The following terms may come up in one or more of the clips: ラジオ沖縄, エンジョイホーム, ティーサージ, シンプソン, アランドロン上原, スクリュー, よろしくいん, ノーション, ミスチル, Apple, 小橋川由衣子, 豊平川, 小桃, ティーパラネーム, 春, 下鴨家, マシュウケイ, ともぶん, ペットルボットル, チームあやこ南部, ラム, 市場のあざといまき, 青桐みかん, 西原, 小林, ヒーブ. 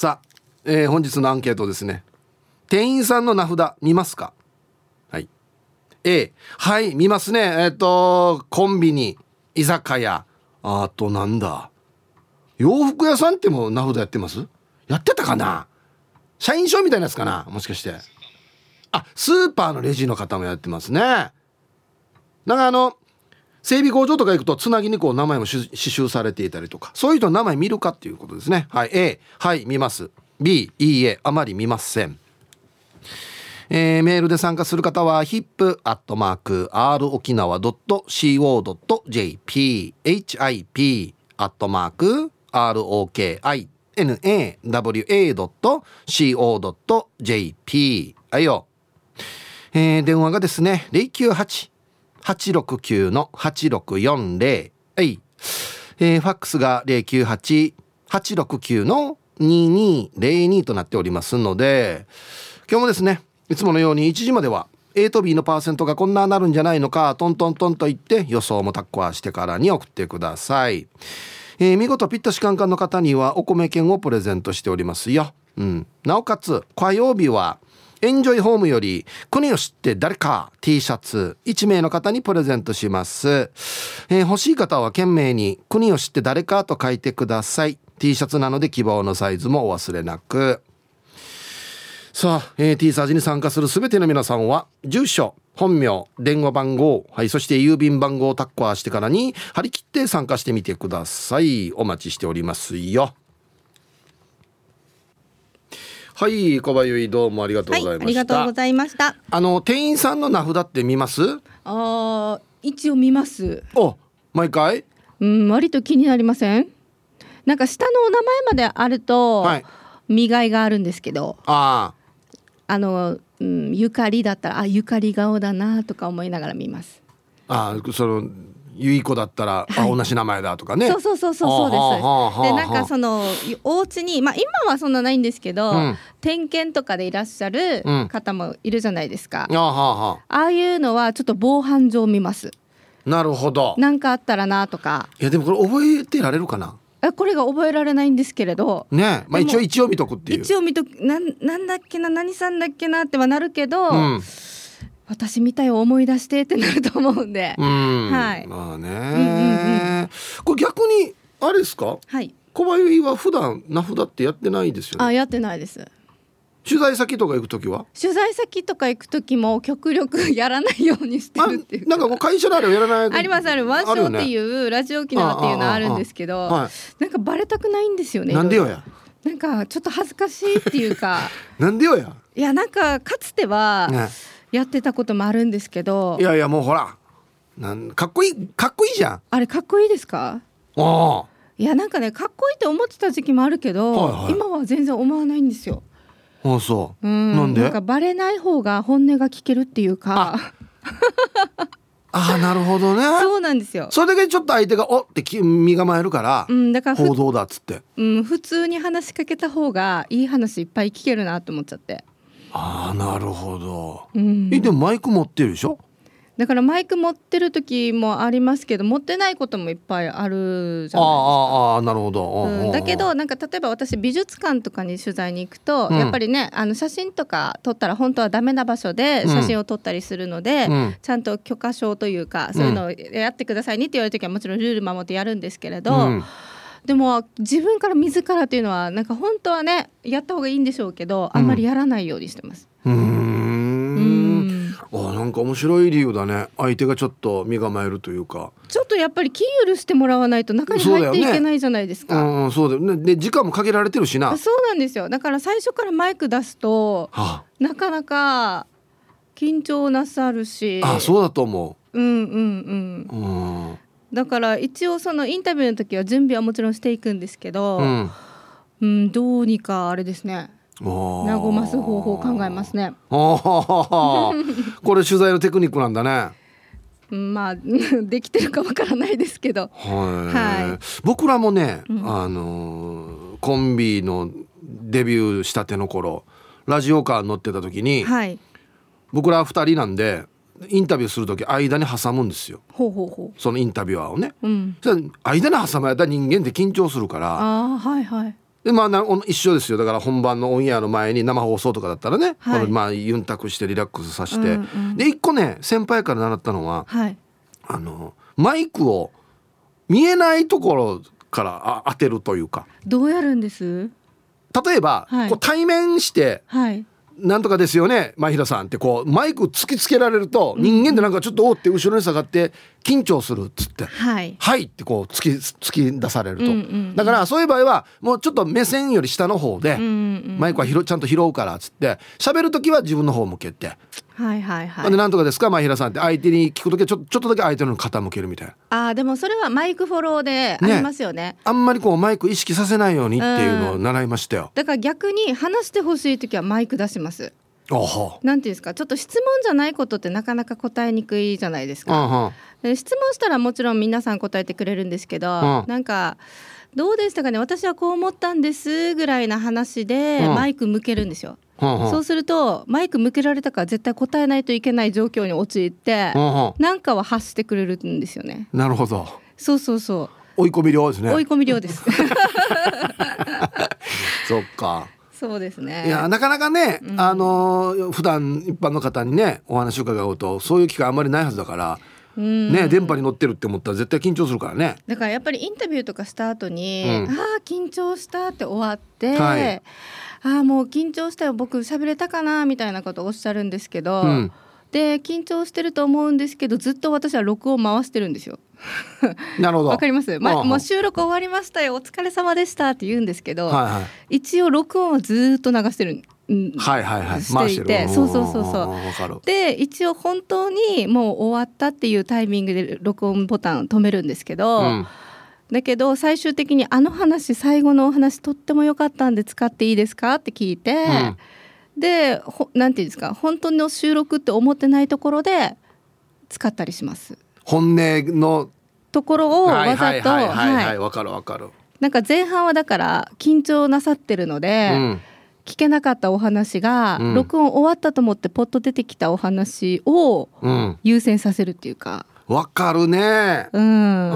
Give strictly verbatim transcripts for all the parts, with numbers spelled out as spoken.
さあ、えー、本日のアンケートですね。店員さんの名札見ますか？はい。A、はい、見ますね。えー、っと、コンビニ、居酒屋、あとなんだ。洋服屋さんっても名札やってます？やってたかな？社員証みたいなやつかな？もしかして。あ、スーパーのレジの方もやってますね。なんかあの、整備工場とか行くとつなぎにこう名前も刺繍されていたりとか、そういう人の名前見るかっていうことですね。はい、A、はい、見ます。B、いいえ、あまり見ません。えー、メールで参加する方は ヒップ アットマーク アール オキナワ ドット シーオー ドット ジェイピー ヒップ アットマーク アール オーケーアイエヌエー ダブリューエー ドット シーオー ドット ジェイピー はいよ、えー、電話がですね ゼロきゅうはち はちろくきゅう はちろくよんゼロ はい、えー、ファックスが ゼロきゅうはち はちろくきゅう ににゼロに となっておりますので、今日もですねいつものようにいちじまでは A と B のパーセントがこんななるんじゃないのかトントントンと言って予想もタッコアしてからに送ってください、えー、見事ピッタシカンカンの方にはお米券をプレゼントしておりますよ、うん、なおかつ火曜日はエンジョイホームより国を知って誰か T シャツいち名の方にプレゼントします、えー、欲しい方は懸命に国を知って誰かと書いてください。 T シャツなので希望のサイズもお忘れなく。さあ、えー、T サージに参加するすべての皆さんは住所、本名、電話番号、はい、そして郵便番号をタッコアしてからに張り切って参加してみてください。お待ちしておりますよ。はい、小林どうもありがとうございました、はい、ありがとうございました。あの店員さんの名札って見ます？あ、一応見ます。お、毎回？うん、割と気になりません？なんか下のお名前まであると、はい、見がいがあるんですけど、あああの、うん、ゆかりだったらあゆかり顔だなとか思いながら見ます。ああ、そのゆい子だったら、はい、あ同じ名前だとかね。そうそうそうそうそうです。で、なんかそのお家に、まあ、今はそんなないんですけど、うん、点検とかでいらっしゃる方もいるじゃないですか、うん、あ, ははああいうのはちょっと防犯上見ます。なるほど。なんかあったらなとか。いやでもこれ覚えてられるかな。これが覚えられないんですけれど、ね、まあ、一応一応見とくっていう。一応見とく な, なんだっけな何さんだっけなってはなるけど、うん、私みたいを思い出してってなると思うんで、うん、はい、まあね、うんうんうん、これ逆にあれですか、はい、小林は普段名札ってやってないですよね。あ、やってないです。取材先とか行くときは？取材先とか行くときも極力やらないようにしてるっていうか、なんか会社のあれをやらないあります。あるワンショーっていう、ね、ラジオ沖縄っていうのあるんですけど、はい、なんかバレたくないんですよね。なんでよや。なんかちょっと恥ずかしいっていうかなんでよや。いや、なんかかつてはやってたこともあるんですけど、ね、いやいやもうほらなんかっこいいかっこいいじゃん。あれかっこいいですか？あ、いやなんかねかっこいいって思ってた時期もあるけど、はいはい、今は全然思わないんですよ。ああ、そう。うん、なんで？なんかバレない方が本音が聞けるっていうか。ああ、なるほどね。そうなんですよ。それだけちょっと相手がおって身構えるから、うん、だから報道だっつって、うん、普通に話しかけた方がいい話いっぱい聞けるなと思っちゃって。ああ、なるほど、うん、えでもマイク持ってるでしょ。だからマイク持ってる時もありますけど持ってないこともいっぱいあるじゃないですか。ああ、なるほど、うん、だけどなんか例えば私美術館とかに取材に行くと、うん、やっぱりねあの写真とか撮ったら本当はダメな場所で写真を撮ったりするので、うん、ちゃんと許可証というか、うん、そういうのをやってくださいねって言われる時はもちろんルール守ってやるんですけれど、うん、でも自分から自らというのはなんか本当はねやった方がいいんでしょうけど、あんまりやらないようにしてます。うーん、うーん、あ、なんか面白い理由だね。相手がちょっと身構えるというか、ちょっとやっぱり気許してもらわないと中に入っていけないじゃないですか。うん、そうだよね。で時間も限られてるしな。そうなんですよ。だから最初からマイク出すと、はあ、なかなか緊張なさるし。あ、そうだと思う。うんうんうん。うん、だから一応そのインタビューの時は準備はもちろんしていくんですけど、うんうん、どうにかあれですね。なごます方法を考えますね。これ取材のテクニックなんだね。まあできてるかわからないですけど、はい、はい、僕らもね、うん、あのコンビのデビューしたての頃ラジオカー乗ってた時に、はい、僕らふたりなんでインタビューする時間に挟むんですよ。ほうほうほう。そのインタビュアーをね、うん、間に挟まれた人間って緊張するから、あ、はいはい、でまあ、な一緒ですよ。だから本番のオンエアの前に生放送とかだったらね、はい、まあ、ユンタクしてリラックスさせて、うんうん、でいっこね先輩から習ったのは、はい、あのマイクを見えないところから当てるというか。どうやるんです？例えば、はい、こう対面して、はい、なんとかですよね前平さんってこうマイク突きつけられると、うん、人間ってなんかちょっとおって後ろに下がって緊張するっつって、はい、はいってこう突き、突き出されると、うんうんうん、だからそういう場合はもうちょっと目線より下の方で、うんうん、マイクは拾ちゃんと拾うからっつって喋るときは自分の方向けて、はいはいはい、でなんとかですか前平さんって相手に聞くときはちょ、 ちょっとだけ相手の傾けるみたいな。あでもそれはマイクフォローでありますよ ね, ねあんまりこうマイク意識させないようにっていうのを習いましたよ、うん、だから逆に話してほしいときはマイク出します。なんていうんですか、ちょっと質問じゃないことってなかなか答えにくいじゃないですか。で質問したらもちろん皆さん答えてくれるんですけど、なんかどうでしたかね私はこう思ったんですぐらいな話でマイク向けるんですよ。そうするとマイク向けられたから絶対答えないといけない状況に陥ってなんかは発してくれるんですよね。なるほど。そうそうそう、追い込み量ですね。追い込み量ですそっかそうですね。いやなかなかね、うん、あの普段一般の方にねお話を伺うとそういう機会あんまりないはずだから、うんね、電波に乗ってるって思ったら絶対緊張するからね。だからやっぱりインタビューとかした後に、うん、ああ緊張したって終わって、はい、ああもう緊張したよ僕喋れたかなみたいなことをおっしゃるんですけど、うん、で緊張してると思うんですけどずっと私は録音回してるんですよなるほど。わかります、まあ、もう収録終わりましたよお疲れ様でしたって言うんですけど、はいはい、一応録音をずっと流してる、はいはいはい、していて、そうそうそうそうで一応本当にもう終わったっていうタイミングで録音ボタンを止めるんですけど、うん、だけど最終的にあの話最後のお話とっても良かったんで使っていいですかって聞いて、うん、でなんていうんですか本当の収録って思ってないところで使ったりします。本音のところをわざと、はいはいはいはい、わかるわかる。なんか前半はだから緊張なさってるので、うん、聞けなかったお話が、うん、録音終わったと思ってポッと出てきたお話を優先させるっていうか、うん、わかるね、うん、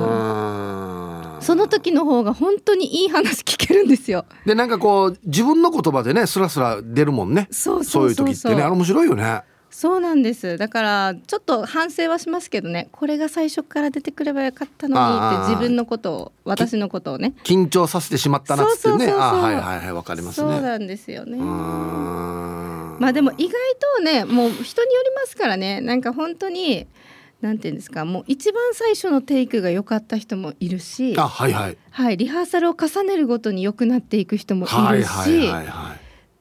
うんその時の方が本当にいい話聞けるんですよ。でなんかこう自分の言葉でねスラスラ出るもんね。そうそうそうそう、そういう時ってねあれ面白いよね。そうなんです。だからちょっと反省はしますけどね、これが最初から出てくればよかったのにって自分のことを私のことをね緊張させてしまったなってね。あはいはいはい、わかりますね。そうなんですよね。うーんまあでも意外とねもう人によりますからね。なんか本当になんていうんですかもう一番最初のテイクが良かった人もいるし、あはいはいはいリハーサルを重ねるごとに良くなっていく人もいるし、はいはいはいはい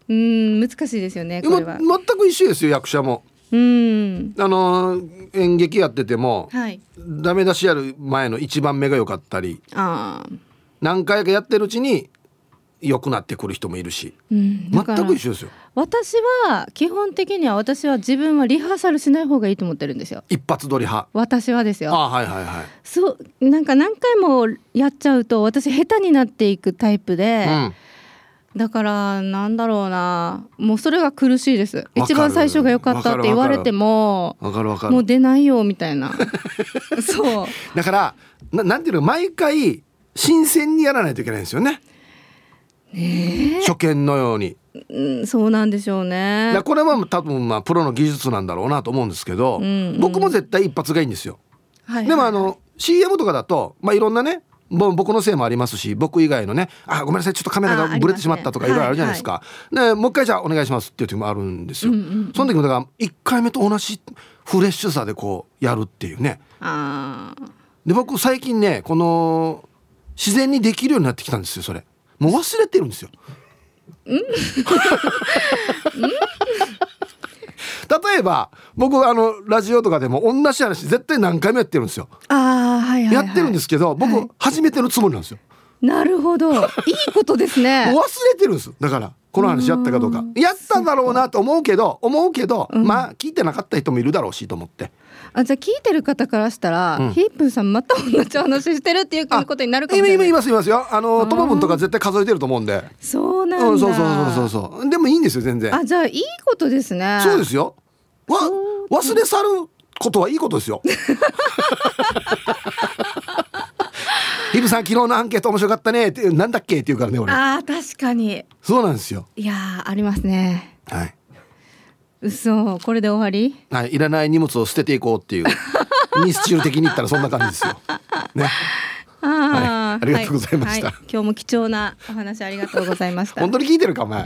うん難しいですよねこれは。全く一緒ですよ役者も。うんあの演劇やってても、はい、ダメ出しやる前のいちばんめが良かったり、あ何回かやってるうちに良くなってくる人もいるし、うん、全く一緒ですよ。私は基本的には私は自分はリハーサルしない方がいいと思ってるんですよ。一発撮り派。私はですよ。あはいはいはい。そうなんか何回もやっちゃうと私下手になっていくタイプで、うんだからなんだろうなもうそれが苦しいです。一番最初が良かったって言われても分かる分かるもう出ないよみたいなそうだから な, なんていうの毎回新鮮にやらないといけないんですよね、えー、初見のように、うん、そうなんでしょうね。だこれは多分まあプロの技術なんだろうなと思うんですけど、うんうん、僕も絶対一発がいいんですよ、はいはいはい、でもあの シーエム とかだと、まあ、いろんなね僕のせいもありますし僕以外のねあごめんなさいちょっとカメラがブレてしまったとかいろいろあるじゃないですか、はいはい、でもう一回じゃあお願いしますっていう時もあるんですよ、うんうんうん、その時もだからいっかいめと同じフレッシュさでこうやるっていうね。あで僕最近ねこの自然にできるようになってきたんですよ。それもう忘れてるんですよん例えば僕あのラジオとかでも同じ話絶対何回もやってるんですよ。あ、はいはいはい、やってるんですけど僕、はい、初めてのつもりなんですよ。なるほどいいことですね忘れてるんですだからこの話やったかどうかやったんだろうなと思うけど思うけど、うん、まあ聞いてなかった人もいるだろうしと思ってあじゃあ聞いてる方からしたら、うん、ヒープンさんまた同じ話してるっていうことになるかもしれない。今言います言いますよあのトマブンとか絶対数えてると思うんで。そうなんだ、うん、そうそうそうそうそうでもいいんですよ全然。あじゃあいいことですね。そうですよわ忘れ去ることはいいことですよイブさん昨日のアンケート面白かったねってなんだっけって言うからね俺。ああ確かにそうなんですよ。いやありますね。はい、嘘、これで終わり、はい、いらない荷物を捨てていこうっていうミスチル的に言ったらそんな感じですよ、ね、あ、はい、ありがとうございました、はいはい、今日も貴重なお話ありがとうございました本当に聞いてるかお前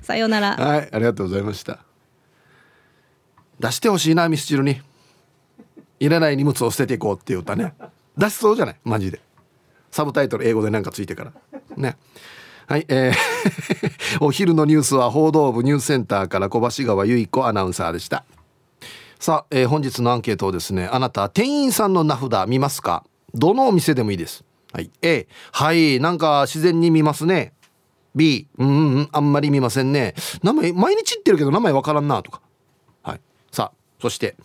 さようなら、はい、ありがとうございました。出してほしいなミスチルに、いらない荷物を捨てていこうっていう歌ね、出しそうじゃない、マジでサブタイトル英語でなんかついてからね。はい、えー、お昼のニュースは報道部ニュースセンターから小橋川由衣子アナウンサーでした。さあ、えー、本日のアンケートをですね、あなた店員さんの名札見ますか？どのお店でもいいです、はい、A、はい、なんか自然に見ますね。 B、うんうん、あんまり見ませんね。名前毎日言ってるけど名前わからんなとか、はい、さあ、そして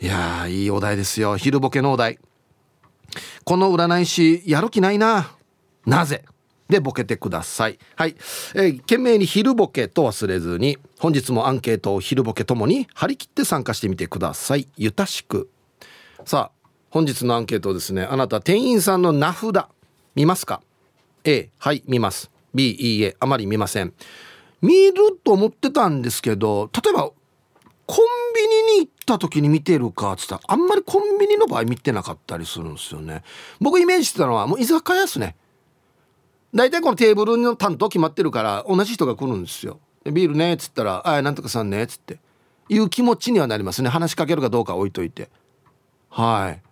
いやいいお題ですよ、昼ボケのお題。この占い師やる気ないな、なぜでボケてください。はい、えー、懸命に昼ボケと忘れずに、本日もアンケートを昼ボケともに張り切って参加してみてください。ゆたしく。さあ、本日のアンケートですね、あなた店員さんの名札見ますか？ A、はい見ます。 B、いいえあまり見ません。見ると思ってたんですけど、例えばコンビニに行った時に見てるかって言ったら、あんまりコンビニの場合見てなかったりするんですよね。僕イメージしてたのはもう居酒屋ですね。大体このテーブルの担当決まってるから同じ人が来るんですよ。ビールねっつったら、ああなんとかさんねっつっていう気持ちにはなりますね。話しかけるかどうか置いといて、はい、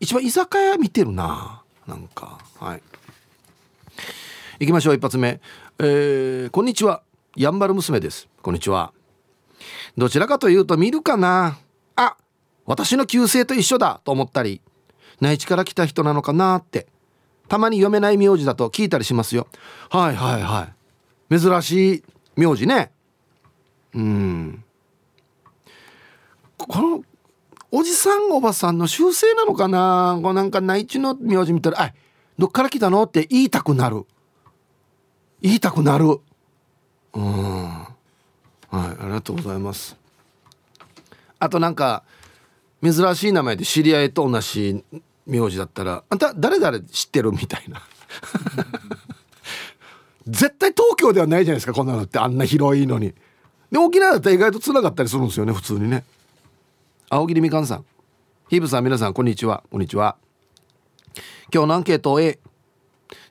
一番居酒屋見てるな、なんか。はい、行きましょう。一発目、えー、こんにちは、やんばる娘です。こんにちは。どちらかというと見るかなあ、私の旧姓と一緒だと思ったり、内地から来た人なのかなって、たまに読めない名字だと聞いたりしますよ。はいはいはい、珍しい名字ね。うん、このおじさんおばさんの習性なのかな。こうなんか内地の名字見たら、あ、どっから来たのって言いたくなる、言いたくなる。うん、はい、ありがとうございます。あとなんか珍しい名前で知り合いと同じ名字だったら、あんた誰々知ってるみたいな絶対東京ではないじゃないですか、こんなのって。あんな広いのに。で沖縄だったら意外とつながったりするんですよね、普通にね。青桐みかんさん、ヒブさん、皆さんこんにちは。こんにちは。今日のアンケート A、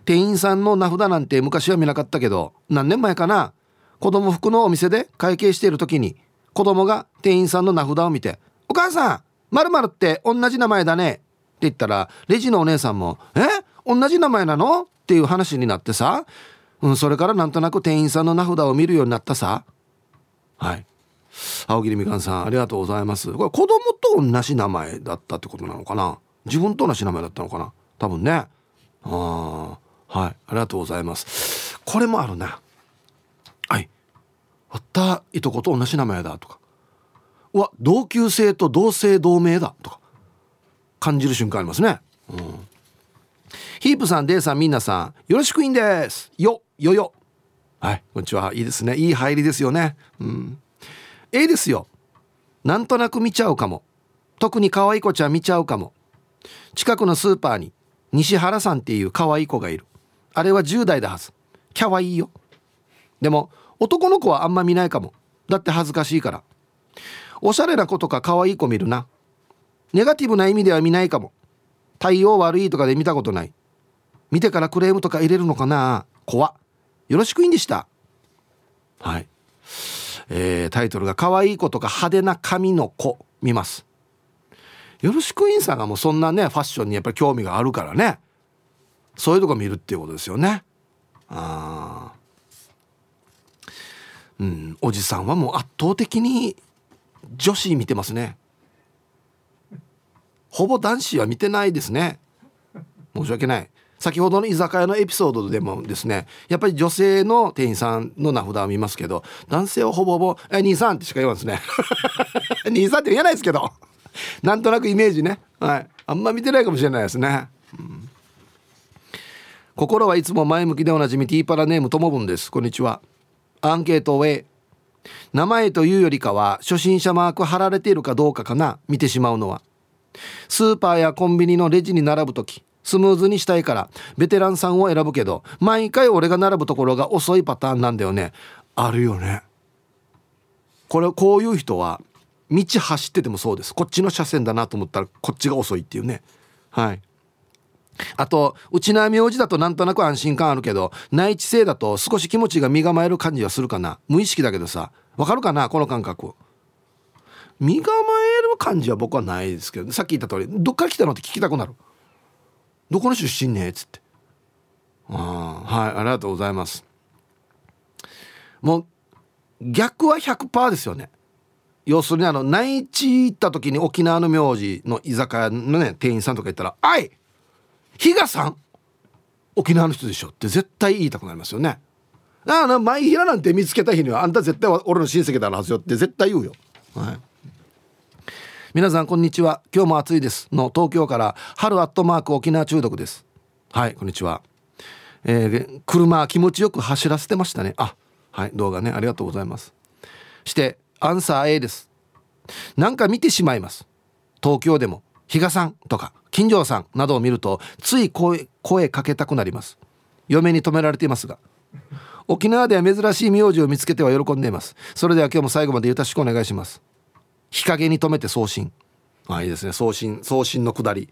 店員さんの名札なんて昔は見なかったけど、何年前かな、子供服のお店で会計している時に子供が店員さんの名札を見て、お母さん〇〇って同じ名前だねって言ったら、レジのお姉さんも、え同じ名前なのっていう話になってさ、うん、それからなんとなく店員さんの名札を見るようになったさ。はい、青桐みかんさんありがとうございます。これ子供と同じ名前だったってことなのかな、自分と同じ名前だったのかな、多分ね。あ、はい、ありがとうございます。これもあるな。はい、あったいとこと同じ名前だとか、うわ同級生と同姓同名だとか感じる瞬間ありますね、うん、ヒープさん、デイさん、みんなさんよろしくいんですよ、よよ、はい、こんにちは。いいですね、いい入りですよね、うん、A ですよ。なんとなく見ちゃうかも、特に可愛い子ちゃん見ちゃうかも。近くのスーパーに西原さんっていう可愛い子がいる。あれはじゅう代だはず。キャワイイよ。でも男の子はあんま見ないかも、だって恥ずかしいから。おしゃれな子とか可愛い子見るな。ネガティブな意味では見ないかも。対応悪いとかで見たことない。見てからクレームとか入れるのかな、怖。よろしくいんでした。はい、えー、タイトルが可愛い子とか派手な髪の子見ます。よろしくいんさんがもうそんなねファッションにやっぱり興味があるからね、そういうとこ見るっていうことですよね。あ、うん、おじさんはもう圧倒的に女子見てますね。ほぼ男子は見てないですね。申し訳ない。先ほどの居酒屋のエピソードでもですね、やっぱり女性の店員さんの名札を見ますけど、男性はほぼほぼえ兄さんってしか言わんですね兄さんって言えないですけど、なんとなくイメージね、はい、あんま見てないかもしれないですね、うん、心はいつも前向きでおなじみティーパラネームともぶんです。こんにちは。アンケート A、 名前というよりかは初心者マーク貼られているかどうかかな、見てしまうのは。スーパーやコンビニのレジに並ぶとき、スムーズにしたいからベテランさんを選ぶけど、毎回俺が並ぶところが遅いパターンなんだよね。あるよねこれ。こういう人は道走っててもそうです。こっちの車線だなと思ったらこっちが遅いっていうね。はい。あと、うちの名字だとなんとなく安心感あるけど、内地性だと少し気持ちが身構える感じはするかな。無意識だけどさ、わかるかなこの感覚。身構える感じは僕はないですけど、さっき言った通り、どっから来たのって聞きたくなる。どこの出身ねっつって。ああ、はい、ありがとうございます。もう逆は ひゃくパーセント ですよね。要するに、あの内地行った時に沖縄の名字の居酒屋のね店員さんとか言ったら、あい比嘉さん沖縄の人でしょって絶対言いたくなりますよね。ああ、舞平なんて見つけた日にはあんた絶対俺の親戚だはずよって絶対言うよ。はい。皆さんこんにちは。今日も暑いですの東京から春アットマーク沖縄中毒です。はい、こんにちは。えー、車気持ちよく走らせてましたね。あ、はい、動画ね、ありがとうございます。してアンサー A です。なんか見てしまいます。東京でも比嘉さんとか金城さんなどを見るとつい 声, 声かけたくなります。嫁に止められていますが、沖縄では珍しい名字を見つけては喜んでいます。それでは今日も最後までよろしくお願いします。日陰に止めて送信。あ、いいですね、送信、送信の下り。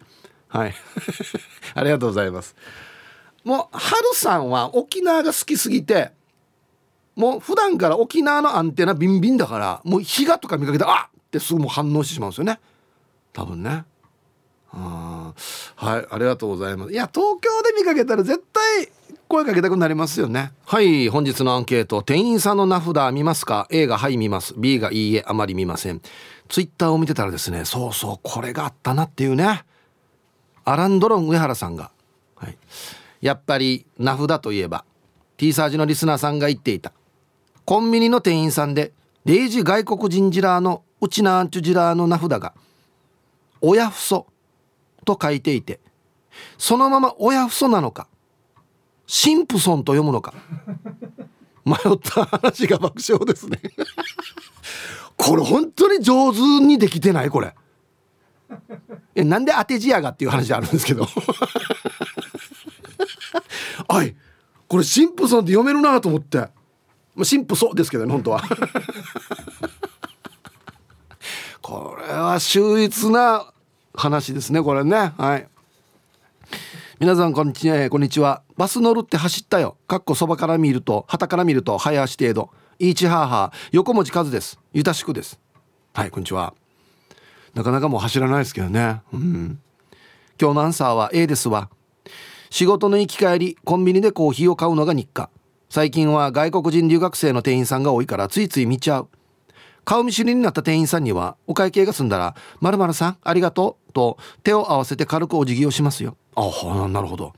はいありがとうございます。もう春さんは沖縄が好きすぎて、もう普段から沖縄のアンテナビンビンだから、もう日がとか見かけたらあってすぐもう反応してしまうんですよね、多分ね。あ、はい、ありがとうございます。いや、東京で見かけたら絶対声かけたくなりますよね。はい、本日のアンケート、店員さんの名札見ますか。 A がはい見ます、 B がいいえあまり見ません。ツイッターを見てたらですね、そうそう、これがあったなっていうね。アランドロン上原さんが、はい、やっぱり名札といえば T サージのリスナーさんが言っていたコンビニの店員さんでレイジ外国人ジラーのうちなーんちゅジラーの名札が親ふそと書いていて、そのまま親ふそなのかシンプソンと読むのか迷った話が爆笑ですねこれ本当に上手にできてないこれ。え、なんで当て字やがっていう話あるんですけどはい、これシンプソンって読めるなと思って、シンプソンですけどね本当はこれは秀逸な話ですねこれね。はい、皆さんこんにちは、こんにちは。バス乗るって走ったよ、かっこそばから見ると、はたから見ると早足程度、いちはーはー、横文字数です、ゆたしくです。はい、こんにちは。なかなかもう走らないですけどね、うん、今日のアンサーは A ですわ。仕事の行き帰りコンビニでコーヒーを買うのが日課。最近は外国人留学生の店員さんが多いからついつい見ちゃう。顔見知りになった店員さんにはお会計が済んだら〇〇さんありがとうと手を合わせて軽くお辞儀をしますよ。ああ、なるほど。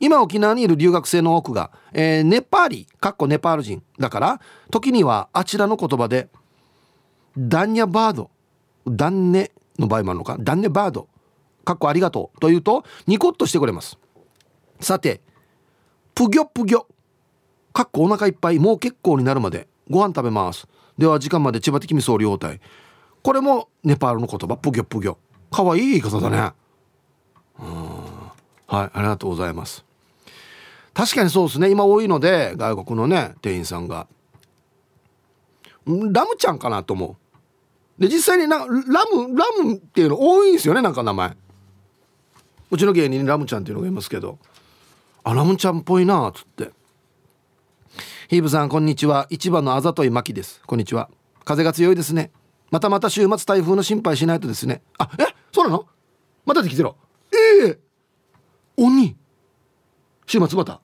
今沖縄にいる留学生の多くが、えー、ネパーリかっこネパール人だから、時にはあちらの言葉でダンニャバード、ダンネの場合もあるのか、ダンネバードかっこありがとうと言うとニコッとしてくれます。さてプギョプギョかっこお腹いっぱい、もう結構になるまでご飯食べます。では時間まで千葉的味噌両体。これもネパールの言葉、プギョプギョ。かわいい言い方だね。うん、はい、ありがとうございます。確かにそうですね、今多いので外国のね店員さんがラムちゃんかなと思う。で実際になラムラムっていうの多いんですよね、なんか名前。うちの芸人にラムちゃんっていうのがいますけど、あ、ラムちゃんっぽいなっつって。ヒーブさんこんにちは、市場のあざといまきです。こんにちは。風が強いですね。またまた週末台風の心配しないとですね。あ、え、そうなの、またできてろ。ええー、鬼週末また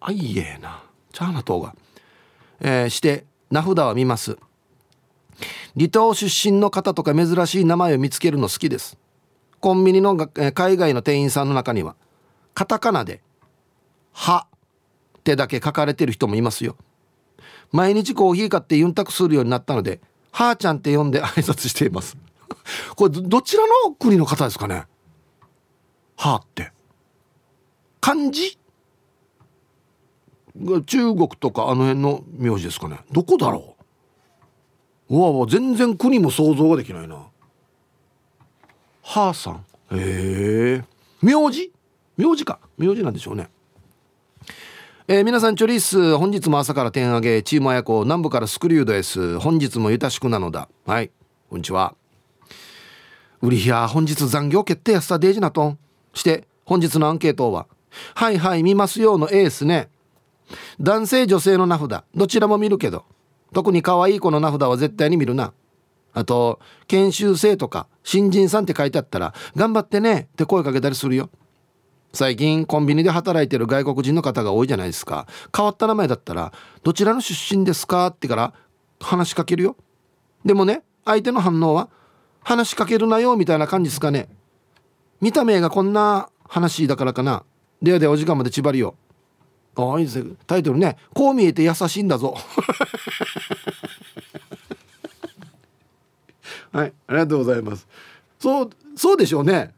あいえなチャーナ島が、えー、して名札は見ます。離島出身の方とか珍しい名前を見つけるの好きです。コンビニの、えー、海外の店員さんの中にはカタカナでハってだけ書かれてる人もいますよ。毎日コーヒー買ってユンタクするようになったのではーちゃんって呼んで挨拶していますこれ ど, どちらの国の方ですかね。はーって漢字中国とかあの辺の名字ですかね。どこだろう。うわうわ、全然国も想像ができないな。はーさん、へえ、名字名字か名字なんでしょうね。えー、皆さんチョリース、本日も朝から天上げ、チームあやこ南部からスクリュードです。本日もゆたしくなのだ。はい、こんにちは。うりひゃ、本日残業決定やさデージなとんして本日のアンケートははいはい見ますよの A ですね。男性女性の名札どちらも見るけど、特に可愛い子の名札は絶対に見るな。あと研修生とか新人さんって書いてあったら頑張ってねって声かけたりするよ。最近コンビニで働いてる外国人の方が多いじゃないですか。変わった名前だったらどちらの出身ですかってから話しかけるよ。でもね、相手の反応は話しかけるなよみたいな感じですかね。見た目がこんな話だからかな。ではではお時間までちばりよ。ああ、いいですね。タイトルね、こう見えて優しいんだぞはい、ありがとうございます。そう、そうでしょうね。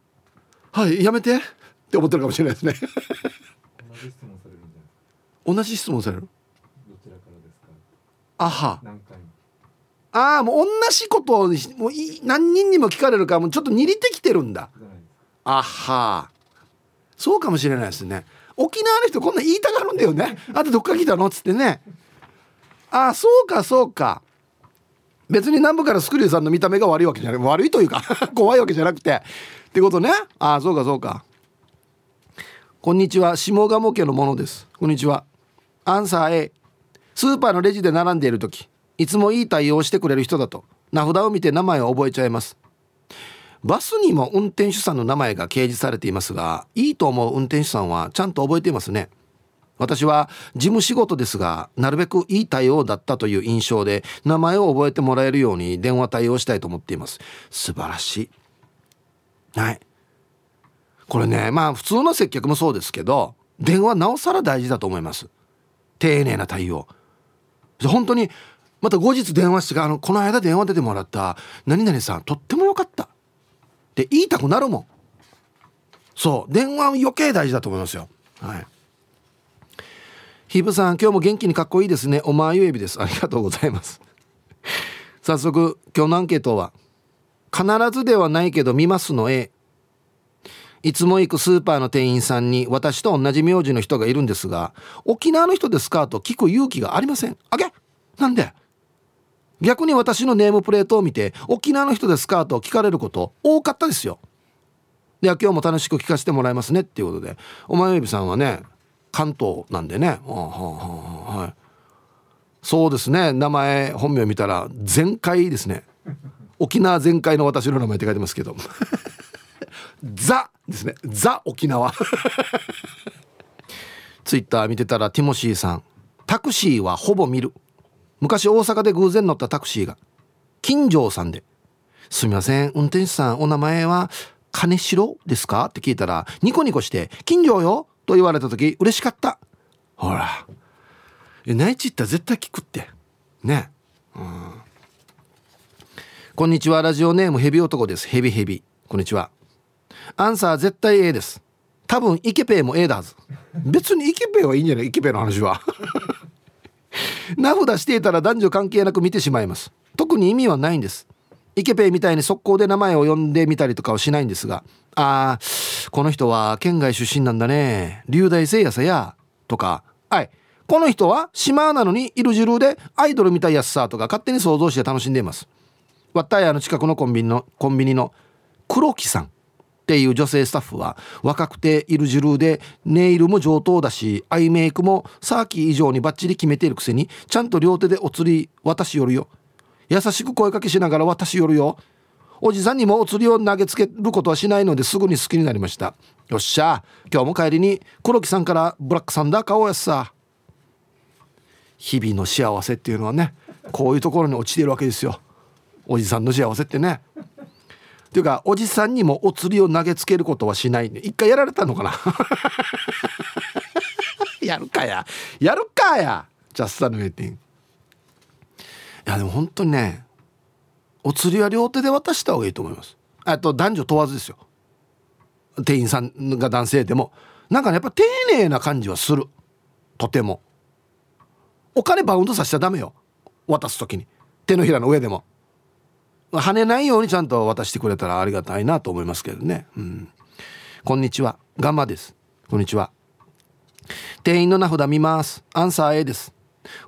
はい、やめてって思ってるかもしれないですね同じ質問される。どちらからですか。あは。何回も。ああ、もう同じことをもうい何人にも聞かれるから、もうちょっと似てきてるんだ。あは。そうかもしれないですね。沖縄の人こんな言いたがるんだよね。あとどっから来たのっつってね。ああ、そうかそうか。別に南部からスクリューさんの見た目が悪いわけじゃない、悪いというか怖いわけじゃなくてってことね。ああ、そうかそうか。こんにちは、下鴨家のものです。こんにちは。アンサー A。 スーパーのレジで並んでいるとき、いつもいい対応をしてくれる人だと名札を見て名前を覚えちゃいます。バスにも運転手さんの名前が掲示されていますが、いいと思う運転手さんはちゃんと覚えていますね。私は事務仕事ですが、なるべくいい対応だったという印象で名前を覚えてもらえるように電話対応したいと思っています。素晴らしい。はい、これね、まあ普通の接客もそうですけど、電話なおさら大事だと思います。丁寧な対応。本当にまた後日電話して、あのこの間電話出てもらった何々さんとっても良かったって言いたくなるもん。そう、電話余計大事だと思いますよ。はい、ひぶさん、今日も元気にかっこいいですね。おまゆえびです。ありがとうございます早速今日のアンケートは、必ずではないけど見ますの A。 いつも行くスーパーの店員さんに私と同じ名字の人がいるんですが、沖縄の人ですかと聞く勇気がありません。あげなんで、逆に私のネームプレートを見て沖縄の人ですかと聞かれること多かったですよ。では今日も楽しく聞かせてもらいますねっていうことで、おまゆえびさんはね関東なんでね、はい、そうですね。名前本名見たら全開ですね。沖縄全開の私の名前って書いてますけどザですね、ザ沖縄ツイッター見てたらティモシーさん、タクシーはほぼ見る。昔大阪で偶然乗ったタクシーが金城さんで、すみません運転手さん、お名前は金城ですかって聞いたらニコニコして金城よと言われた時嬉しかった。ほら内地行ったら絶対聞くってね、うん、こんにちは、ラジオネームヘビ男です。ヘビヘビ、こんにちは。アンサー絶対 A です。多分イケペイも A だはず別にイケペイはいいんじゃない、イケペイの話は名札していたら男女関係なく見てしまいます。特に意味はないんです。イケペイみたいに速攻で名前を呼んでみたりとかはしないんですが、あーこの人は県外出身なんだね、龍大生やさやとか、あいこの人は島なのにいるじるでアイドルみたいやさとか勝手に想像して楽しんでいます。わったやの近くのコンビニのコンビニの黒木さんっていう女性スタッフは若くているじるでネイルも上等だし、アイメイクもサーキー以上にバッチリ決めているくせに、ちゃんと両手でお釣り渡し寄るよ。優しく声かけしながら渡し寄るよ。おじさんにもお釣りを投げつけることはしないので、すぐに好きになりました。よっしゃ、今日も帰りに黒木さんからブラックサンダー買おうやっさ。日々の幸せっていうのはね、こういうところに落ちてるわけですよ。おじさんの幸せってねっていうか、おじさんにもお釣りを投げつけることはしない、ね、一回やられたのかなやるかややるかやジャスタのメーティング。いやでも本当にね、お釣りは両手で渡した方がいいと思います。あと男女問わずですよ。店員さんが男性でもなんかね、やっぱ丁寧な感じはする。とてもお金バウンドさせちゃダメよ。渡す時に手のひらの上でも跳ねないようにちゃんと渡してくれたらありがたいなと思いますけどね、うん、こんにちは、ガンマです。こんにちは。店員の名札見ます。アンサー A です。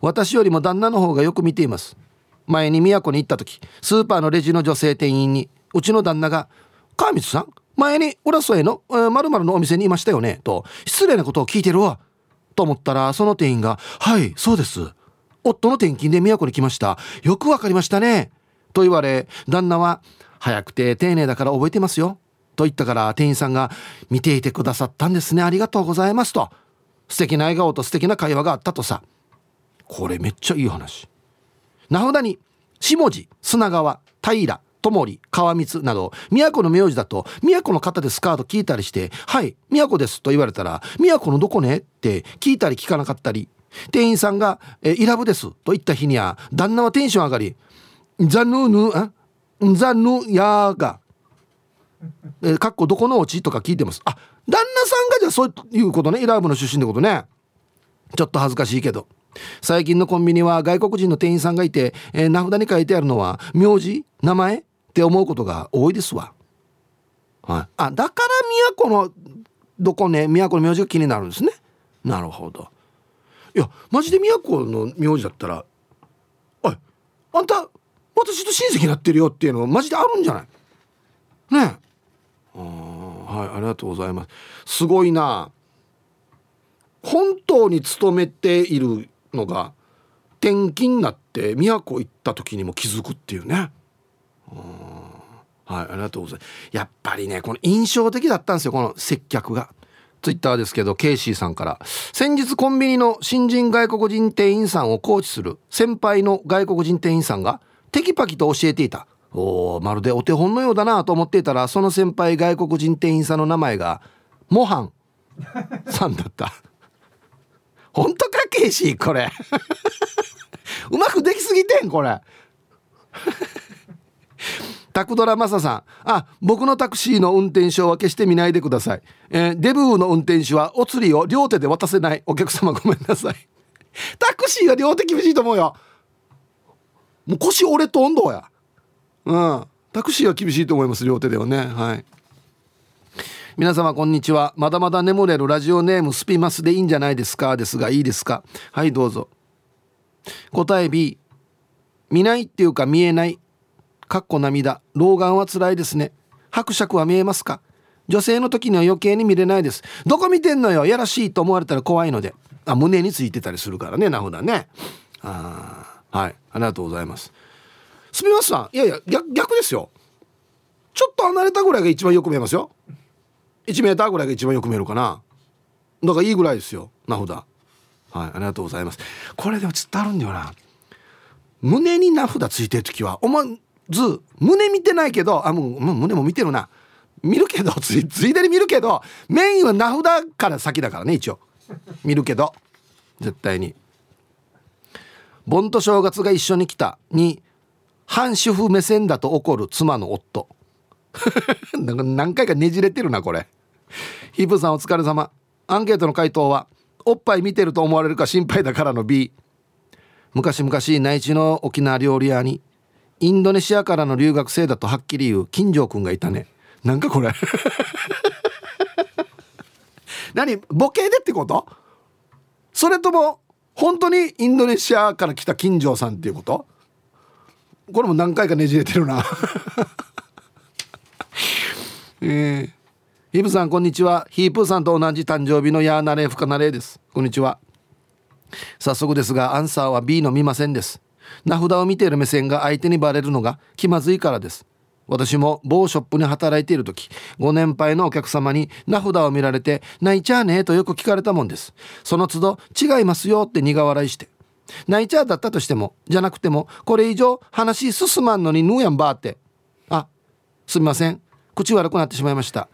私よりも旦那の方がよく見ています。前に宮古に行った時、スーパーのレジの女性店員にうちの旦那が、川光さん、前に浦添の〇〇のお店にいましたよねと失礼なことを聞いてるわと思ったら、その店員が、はいそうです、夫の転勤で宮古に来ました、よくわかりましたねと言われ、旦那は早くて丁寧だから覚えてますよと言ったから、店員さんが、見ていてくださったんですね、ありがとうございますと素敵な笑顔と素敵な会話があったとさ。これめっちゃいい話。名札に下地、砂川、平、友利、川光など宮古の名字だと、宮古の方ですかと聞いたりして、はい宮古ですと言われたら、宮古のどこねって聞いたり聞かなかったり、店員さんがイラブですと言った日には、旦那はテンション上がり、ザヌヌんザヌヤがえー、かっこどこのお家とか聞いてます。あ、旦那さんがじゃあそういうことね、イラブの出身ってことね。ちょっと恥ずかしいけど、最近のコンビニは外国人の店員さんがいて、えー、名札に書いてあるのは名字名前って思うことが多いですわ、はい、あ、だから都のどこね、都の名字が気になるんですね。なるほど。いやマジで都の名字だったら、おいあんた私と親戚になってるよっていうのマジであるんじゃないねえ。はい、ありがとうございます。すごいな。本島に勤めているのが転勤になって宮古行った時にも気づくっていうね。うん、はい、ありがとうございます。やっぱりね、この印象的だったんですよ、この接客が。ツイッターですけど、ケイシーさんから、先日コンビニの新人外国人店員さんをコーチする先輩の外国人店員さんがテキパキと教えていた。おまるでお手本のようだなと思っていたら、その先輩外国人店員さんの名前がモハンさんだった本当かケイシー、これうまくできすぎてんこれタクドラマサさん、あ、僕のタクシーの運転手は決して見ないでください、えー、デブーの運転手はお釣りを両手で渡せない、お客様ごめんなさいタクシーは両手厳しいと思うよ。もう腰折れと温度や。うん、タクシーは厳しいと思います、両手ではね。はい。皆様こんにちは。まだまだ眠れるラジオネームスピマスでいいんじゃないですかですが、いいですか。はい、どうぞ。答え B、 見ないっていうか見えない、かっこ涙、老眼はつらいですね。伯爵は見えますか。女性の時には余計に見れないです。どこ見てんのよ、やらしいと思われたら怖いので。あ、胸についてたりするからね、名札ね。あ、はい、ありがとうございます。スピマスさん、いやいや 逆, 逆ですよ。ちょっと離れたぐらいが一番よく見えますよ。いちメーターぐらいが一番よく見えるかな。だからいいぐらいですよ、名札。はい、ありがとうございます。これでもちょっとあるんだよな、胸に名札ついてるときは思わず胸見てないけど、あ、もう胸も見てるな、見るけど、つ い, ついでに見るけど、メインは名札から先だからね、一応見るけど絶対に。盆と正月が一緒に来たに半主婦目線だと怒る妻の夫何回かねじれてるなこれ。ヒープさんお疲れ様。アンケートの回答は、おっぱい見てると思われるか心配だからの B。 昔々内地の沖縄料理屋にインドネシアからの留学生だとはっきり言う金城くんがいたね。なんかこれ何ボケでってこと、それとも本当にインドネシアから来た金城さんっていうこと。これも何回かねじれてるな、えー、ヒープさんこんにちは。ヒープさんと同じ誕生日のヤーナレーフカナレーです。こんにちは。早速ですがアンサーは B の見ませんです。名札を見ている目線が相手にバレるのが気まずいからです。私も某ショップに働いている時、ご年配のお客様に名札を見られて泣いちゃうねとよく聞かれたもんです。その都度違いますよって苦笑いして、泣いちゃだったとしてもじゃなくてもこれ以上話進まんのにぬやんばーって、あ、すみません、口悪くなってしまいました。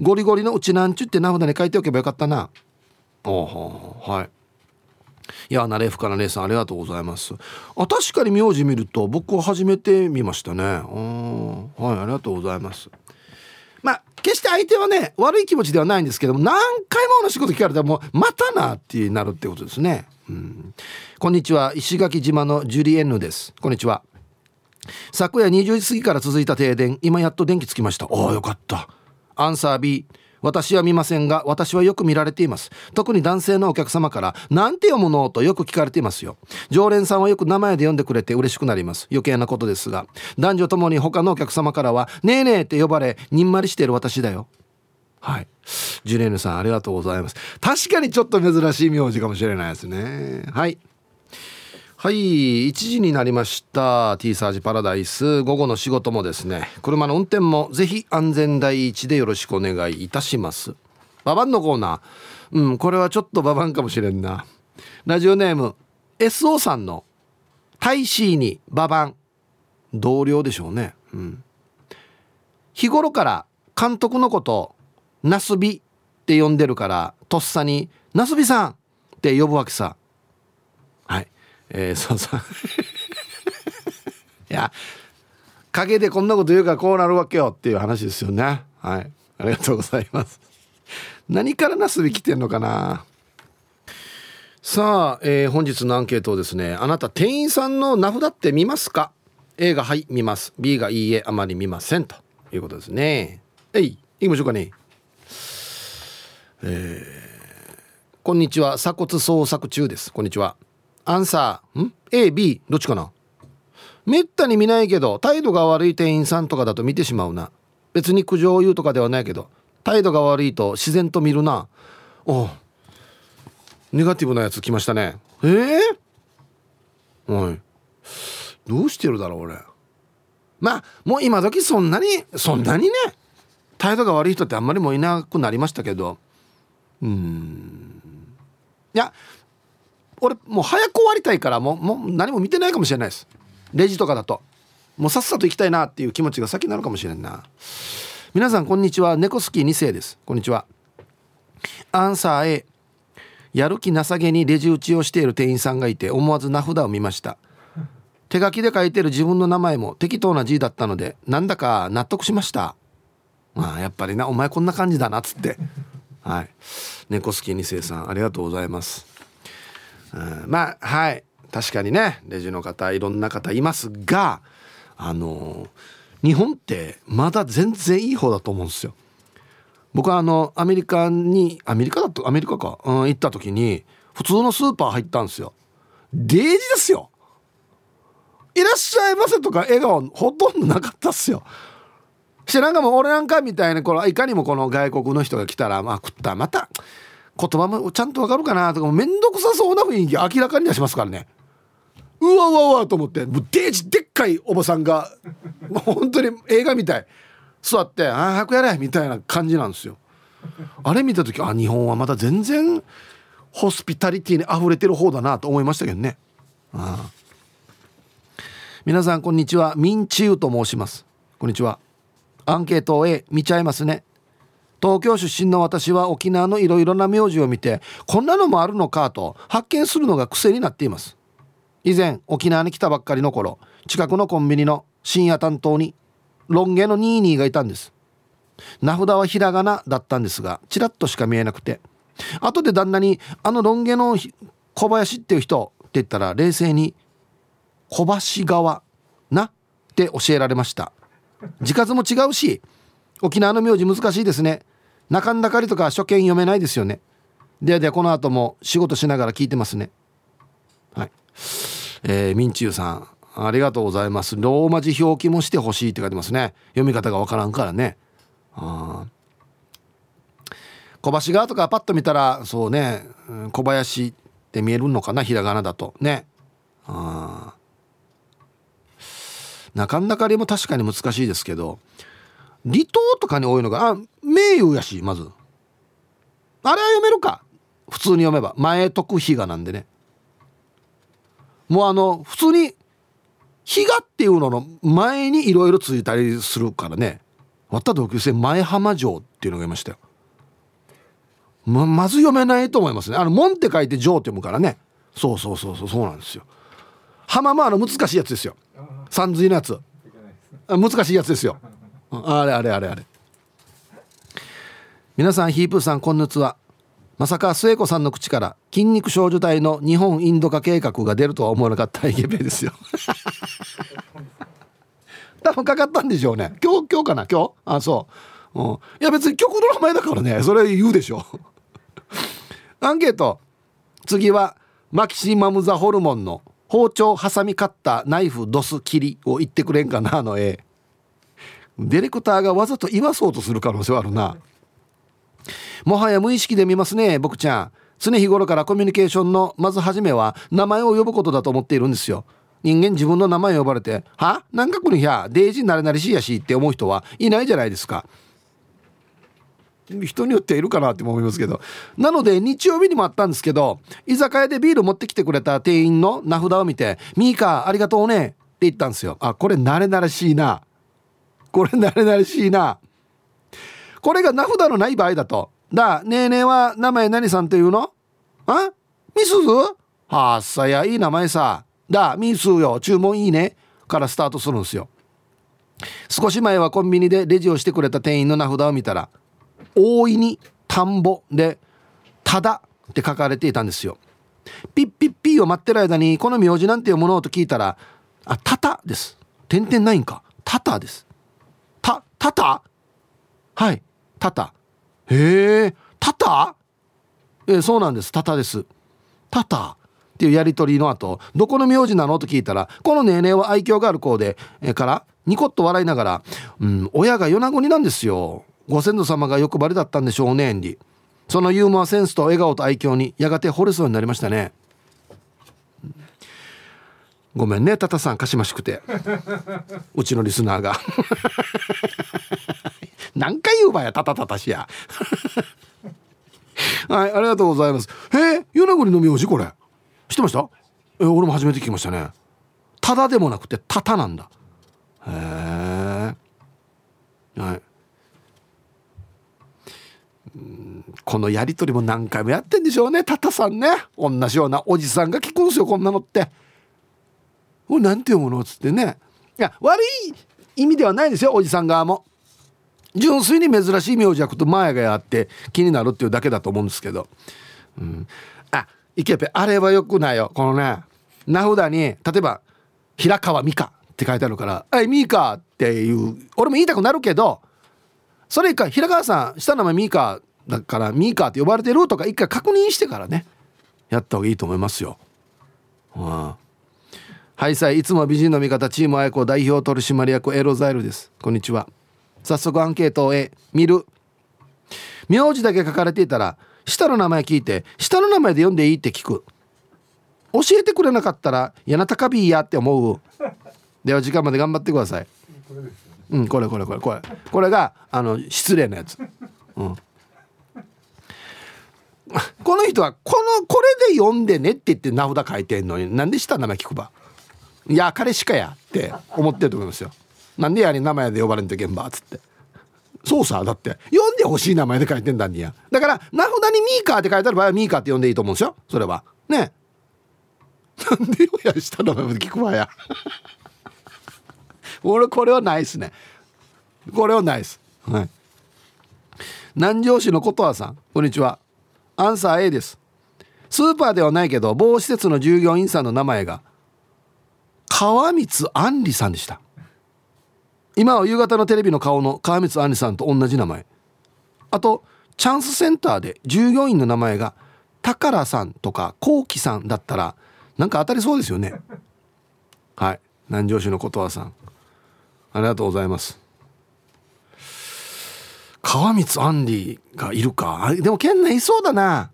ゴリゴリのうちなんちゅって名札に書いておけばよかったな。おー、はい、いやーなれふかなれさんありがとうございます。あ、確かに名字見ると僕は初めて見ましたね。おー、はい、ありがとうございます。まあ決して相手はね悪い気持ちではないんですけども、何回も同じこと聞かれたらもうまたなってなるってことですね。うん、こんにちは。石垣島のジュリエンヌです。こんにちは。昨夜にじ過ぎから続いた停電、今やっと電気つきました。おー、よかった。アンサー B、私は見ませんが、私はよく見られています。特に男性のお客様からなんて読むのとよく聞かれていますよ。常連さんはよく名前で呼んでくれて嬉しくなります。余計なことですが、男女ともに他のお客様からはねえねえって呼ばれ、にんまりしている私だよ。はい、ジュレーヌさんありがとうございます。確かにちょっと珍しい名字かもしれないですね。はいはい、いちじになりました。 T サージパラダイス、午後の仕事もですね、車の運転もぜひ安全第一でよろしくお願いいたします。ババンのコーナー、うん、これはちょっとババンかもしれんな。ラジオネーム エスオー さんのタイシーにババン、同僚でしょうね、うん、日頃から監督のことナスビって呼んでるから、とっさにナスビさんって呼ぶわけさ。はいえー、そうそういや陰でこんなこと言うからこうなるわけよっていう話ですよね。はい、ありがとうございます。何からなすび来てんのかな。さあ、えー、本日のアンケートをですね、あなた店員さんの名札って見ますか？ A がはい、見ます。 B がいいえ、あまり見ませんということですね。えい、行きましょうかね。えー、こんにちは、鎖骨捜索中です。こんにちは。アンサー、ん A、B どっちかな。めったに見ないけど態度が悪い店員さんとかだと見てしまうな。別に苦情を言うとかではないけど、態度が悪いと自然と見るな。お、ネガティブなやつ来ましたね。えー、はい、どうしてるだろう俺。まあもう今時そんなにそんなにね、態度が悪い人ってあんまりもういなくなりましたけど、うーん、いや俺もう早く終わりたいからもう、もう何も見てないかもしれないです。レジとかだともうさっさと行きたいなっていう気持ちが先になるかもしれんな。皆さんこんにちは、猫好きに世です。こんにちは。アンサー A、 やる気なさげにレジ打ちをしている店員さんがいて思わず名札を見ました。手書きで書いてる自分の名前も適当な字だったのでなんだか納得しました。まあやっぱりな、お前こんな感じだなっつってはい、猫好きに世さんありがとうございます。うん、まあはい、確かにね、レジの方いろんな方いますが、あのー、日本ってまだ全然いい方だと思うんですよ。僕はあのアメリカにアメリカだとアメリカか、うん、行った時に普通のスーパー入ったんですよ。レジですよ、いらっしゃいませとか笑顔ほとんどなかったっすよ。してなんかもう俺なんかみたいな、このいかにもこの外国の人が来たら、まあ食ったまた言葉もちゃんとわかるかなとか、めんどくさそうな雰囲気明らかに出しますからね。うわうわうわと思って、デージでっかいおばさんが本当に映画みたい座って、あー早くやれみたいな感じなんですよ。あれ見た時、あ、日本はまだ全然ホスピタリティにあふれてる方だなと思いましたけどね。あ、皆さんこんにちは、ミンチウと申します。こんにちは。アンケート A、 見ちゃいますね。東京出身の私は沖縄のいろいろな名字を見て、こんなのもあるのかと発見するのが癖になっています。以前沖縄に来たばっかりの頃、近くのコンビニの深夜担当にロン毛のニーニーがいたんです。名札はひらがなだったんですが、チラッとしか見えなくて、後で旦那にあのロン毛の小林っていう人って言ったら、冷静に小橋川なって教えられました。字数も違うし、沖縄の名字難しいですね。中んだかりとか初見読めないですよね。ででこの後も仕事しながら聞いてますね。はい、えー、みんちゅうさんありがとうございます。ローマ字表記もしてほしいって書いてますね。読み方がわからんからね。あ、小林川とかパッと見たらそうね、小林って見えるのかな、ひらがなだとね。あ、中んだかりも確かに難しいですけど、離島とかに多いのが、あ、名誉やし、まずあれは読めるか、普通に読めば前徳比嘉なんでね。もうあの普通に比嘉っていうのの前にいろいろついたりするからね。わった同級生前浜城っていうのがいましたよ。 ま, まず読めないと思いますね。あの門って書いて城って読むからね。そうそうそうそう、そうなんですよ。浜もあの難しいやつですよ。さんずいのやつ、難しいやつですよ。あれあれあれあれ。皆さん、ヒープーさんこんにちは。まさか末子さんの口から筋肉少女隊の日本インド化計画が出るとは思わなかったイケベですよ多分かかったんでしょうね、今日今日かな今日。あ、そうん、いや別に曲の名前だからね、それ言うでしょアンケート次はマキシマムザホルモンの包丁ハサミカッターナイフドス切りを言ってくれんかなの絵。ディレクターがわざと言わそうとする可能性はあるな。もはや無意識で見ますね。僕ちゃん常日頃からコミュニケーションのまず初めは名前を呼ぶことだと思っているんですよ。人間自分の名前呼ばれてはなんかこの日はデイジーなれなれしいやしって思う人はいないじゃないですか。人によってはいるかなって思いますけど、なので日曜日にもあったんですけど、居酒屋でビール持ってきてくれた店員の名札を見てミーカーありがとうねって言ったんですよ。あ、これなれなれしいな、これなれなれしいな。これが名札のない場合だと、だねえねえは名前何さんというの、あミスズ、はっさやいい名前さ、だミスよ注文いいねからスタートするんですよ。少し前はコンビニでレジをしてくれた店員の名札を見たら大いに田んぼでただって書かれていたんですよ。ピッピッピーを待ってる間にこの名字なんていうものと聞いたら、あタタです、点々ないんかタタです、タタタ、はい、タタ、へえタタ、えそうなんです、タタです、タタっていうやり取りの後、どこの名字なのと聞いたら、このネーネーは愛嬌がある子でからニコッと笑いながら、うん、親が米子になんですよ、ご先祖様が欲張りだったんでしょうね。にそのユーモアセンスと笑顔と愛嬌にやがて惚れそうになりましたね。ごめんねタタさん、かしましくてうちのリスナーが何回言うばやタタタタしやはい、ありがとうございます。へえ、米子の名字これ知ってました？え、俺も初めて聞きましたね。ただでもなくてタタなんだ。へえ、はい、このやり取りも何回もやってんでしょうね、タタさんね。同じようなおじさんが聞くんですよ、こんなのって。おなんて読むのっつってね。いや悪い意味ではないですよ、おじさん側も。純粋に珍しい名字役と前があって気になるっていうだけだと思うんですけど、うん、あイケペあれはよくないよ。このね名札に例えば平川美香って書いてあるから「あい美香」っていう俺も言いたくなるけど、それ一回平川さん下の名前ミーカーだからミーカーって呼ばれてるとか一回確認してからねやった方がいいと思いますよ。はあ、はいさい、いつも美人の味方チーム愛子代表取締役エロザイルです、こんにちは。早速アンケートをへ見る。名字だけ書かれていたら下の名前聞いて下の名前で読んでいいって聞く。教えてくれなかったらやなたかびーやって思う。では時間まで頑張ってください。これです、うん、これこれこれこれこれがあの失礼なやつ、うん、この人はこのこれで読んでねって言って名札書いてんのになんで下の名前聞くば、いや彼しかやって思ってると思いますよ。なんでやり名前で呼ばれんといけんばっつって、そうさ、だって読んでほしい名前で書いてんだんや。だから名札にミーカーって書いてある場合はミーカーって呼んでいいと思うんですよ、それはね。なんでよや下の名前で聞くばや俺これはないですね、これはないです、はい、南城市のことわさん、こんにちは。アンサー A です。スーパーではないけど某施設の従業員さんの名前が川光安里さんでした。今は夕方のテレビの顔の川光安里さんと同じ名前。あとチャンスセンターで従業員の名前が宝さんとか幸喜さんだったらなんか当たりそうですよね。はい、南城市のことわさんありがとうございます。川光アンリがいるか、でも県内いそうだな、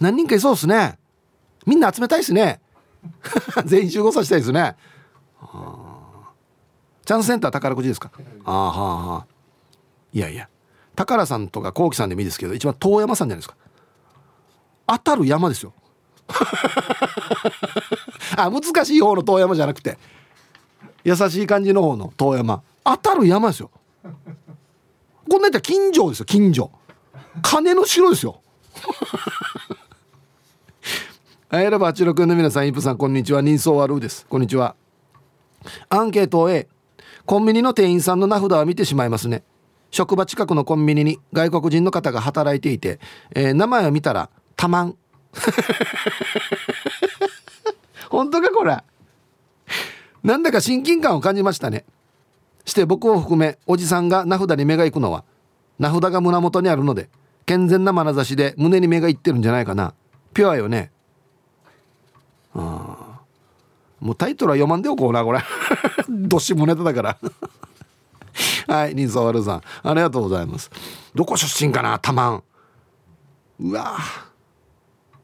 何人かいそうですね。みんな集めたいですね全員集合させたいですね。あチャンスセンター宝くじですか。あーはーはー、いやいや宝さんとか幸喜さんでもいいですけど、一番遠山さんじゃないですか。当たる山ですよあ難しい方の遠山じゃなくて優しい感じの方の遠山、当たる山ですよ。こんなやったら近所ですよ、近所金の城ですよアイラブはちろくの皆さん、イプさんこんにちは。人相悪うです、こんにちは。アンケート A、 コンビニの店員さんの名札は見てしまいますね。職場近くのコンビニに外国人の方が働いていて、えー、名前を見たらたまん本当かこれ、なんだか親近感を感じましたね。して僕を含めおじさんが名札に目が行くのは、名札が胸元にあるので健全な眼差しで胸に目が行ってるんじゃないかな。ピュアよね。あー、もうタイトルは読まんでおこうなこれどっしもネタだからはい、ニンソワルさんありがとうございます。どこ出身かな、たまん。うわぁ、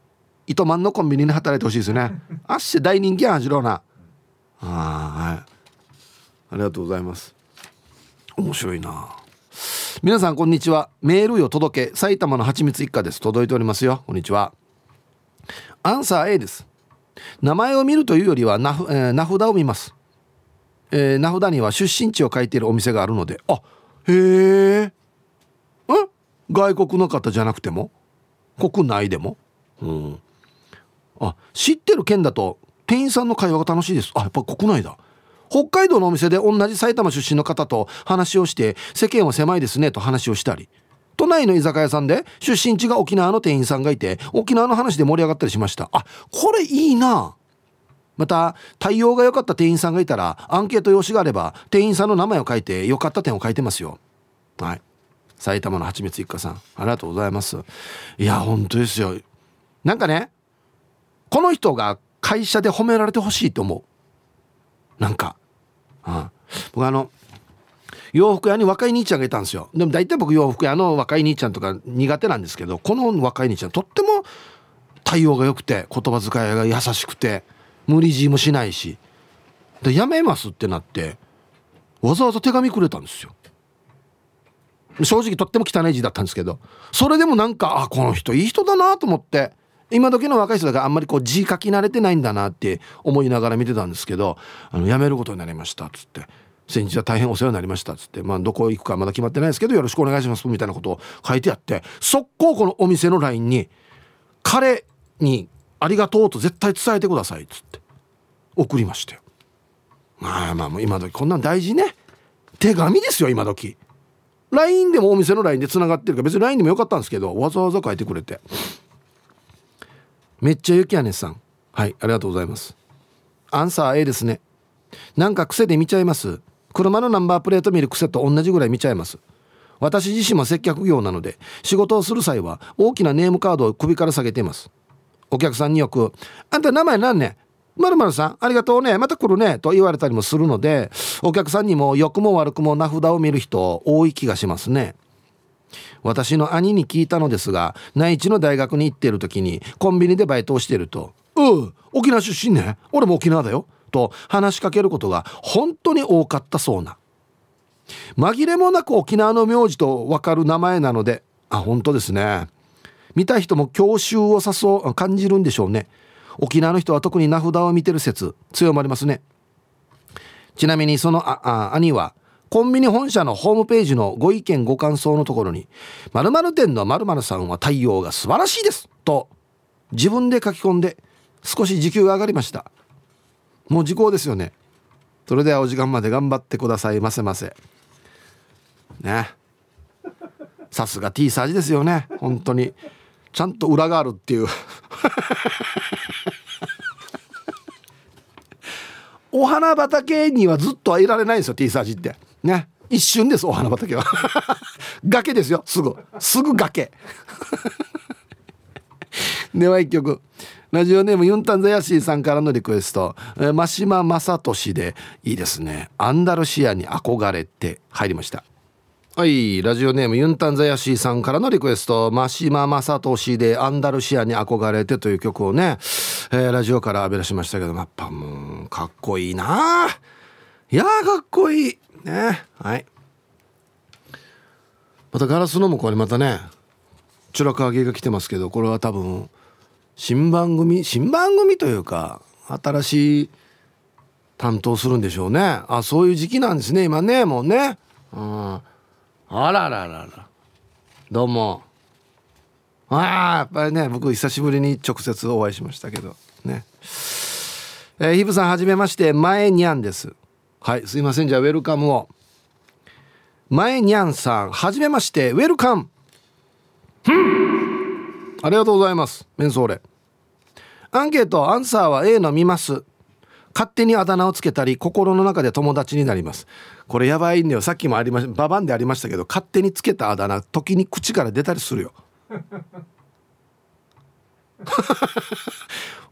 糸満のコンビニに働いてほしいですよねあっし大人気やん、ジローなあ、はい、ありがとうございます。面白いな。皆さんこんにちは。メールよ届け、埼玉のはちみつ一家です。届いておりますよ。こんにちは。アンサー A です。名前を見るというよりは名、えー、名札を見ます。えー、名札には出身地を書いているお店があるので、あ、へー、え、外国の方じゃなくても国内でも、うん、あ、知ってる県だと店員さんの会話が楽しいです。あ、やっぱ国内だ。北海道のお店で同じ埼玉出身の方と話をして、世間は狭いですねと話をしたり、都内の居酒屋さんで出身地が沖縄の店員さんがいて沖縄の話で盛り上がったりしました。あ、これいいな。また対応が良かった店員さんがいたらアンケート用紙があれば店員さんの名前を書いて良かった点を書いてますよ。はい、埼玉のはちみつ一家さんありがとうございます。いや本当ですよ。なんかね、この人が会社で褒められてほしいと思う。なんか、うん、僕あの洋服屋に若い兄ちゃんがいたんですよ。でも大体僕洋服屋の若い兄ちゃんとか苦手なんですけど、この若い兄ちゃんとっても対応が良くて言葉遣いが優しくて無理強いもしないしで、やめますってなってわざわざ手紙くれたんですよ。正直とっても汚い字だったんですけど、それでもなんか、あ、この人いい人だなと思って、今時の若い人だからあんまりこう字書き慣れてないんだなって思いながら見てたんですけど、あの辞めることになりましたっつって、先日は大変お世話になりましたっつって、まあどこ行くかまだ決まってないですけどよろしくお願いしますみたいなことを書いてあって、速攻このお店の ライン に彼にありがとうと絶対伝えてくださいっつって送りましたよ。まあまあもう今時こんなん大事ね。手紙ですよ今時。 ライン でもお店の ライン でつながってるから別に ライン でもよかったんですけど、わざわざ書いてくれてめっちゃゆきやねさん、はい、ありがとうございます。アンサー A ですね。なんか癖で見ちゃいます。車のナンバープレート見る癖と同じぐらい見ちゃいます。私自身も接客業なので仕事をする際は大きなネームカードを首から下げています。お客さんによく、あんた名前なんね、〇〇さんありがとうね、また来るねと言われたりもするので、お客さんにも良くも悪くも名札を見る人多い気がしますね。私の兄に聞いたのですが、内地の大学に行っている時にコンビニでバイトをしていると、うう、沖縄出身ね、俺も沖縄だよと話しかけることが本当に多かったそうな。紛れもなく沖縄の名字と分かる名前なので、あ、本当ですね。見た人も郷愁を誘う感じるんでしょうね。沖縄の人は特に名札を見てる説強まりますね。ちなみにそのああ兄はコンビニ本社のホームページのご意見ご感想のところに、〇〇店の〇〇さんは対応が素晴らしいですと自分で書き込んで少し時給が上がりました。もう時効ですよね。それではお時間まで頑張ってくださいませませね。さすが T サージですよね。本当にちゃんと裏があるっていうお花畑にはずっとはいられないんですよ T サージってね。一瞬ですお花畑は崖ですよ、すぐすぐ崖では一曲、ラジオネームユンタンザヤシーさんからのリクエスト、真島正俊でいいですね、アンダルシアに憧れて入りました。はい、ラジオネームユンタンザヤシーさんからのリクエスト、真島正俊でアンダルシアに憧れてという曲をね、えー、ラジオから浴び出しましたけど、やっぱもうかっこいいな。いやーかっこいいね。はい、またガラスの向こうにまたねチュラカゲが来てますけど、これは多分新番組新番組というか新しい担当するんでしょうね。あ、そういう時期なんですね今ね、もうね、うん、あらららら、どうも。ああ、やっぱりね、僕久しぶりに直接お会いしましたけどね。えー、ヒブさんはじめまして、前にゃんです。はい、すいません、じゃあウェルカムを。前にゃんさんはじめまして、ウェルカム。ありがとうございます。メンソーレ。アンケートアンサーは A の見ます。勝手にあだ名をつけたり心の中で友達になります。これやばいんだよ。さっきもありました、ババンでありましたけど、勝手につけたあだ名時に口から出たりするよ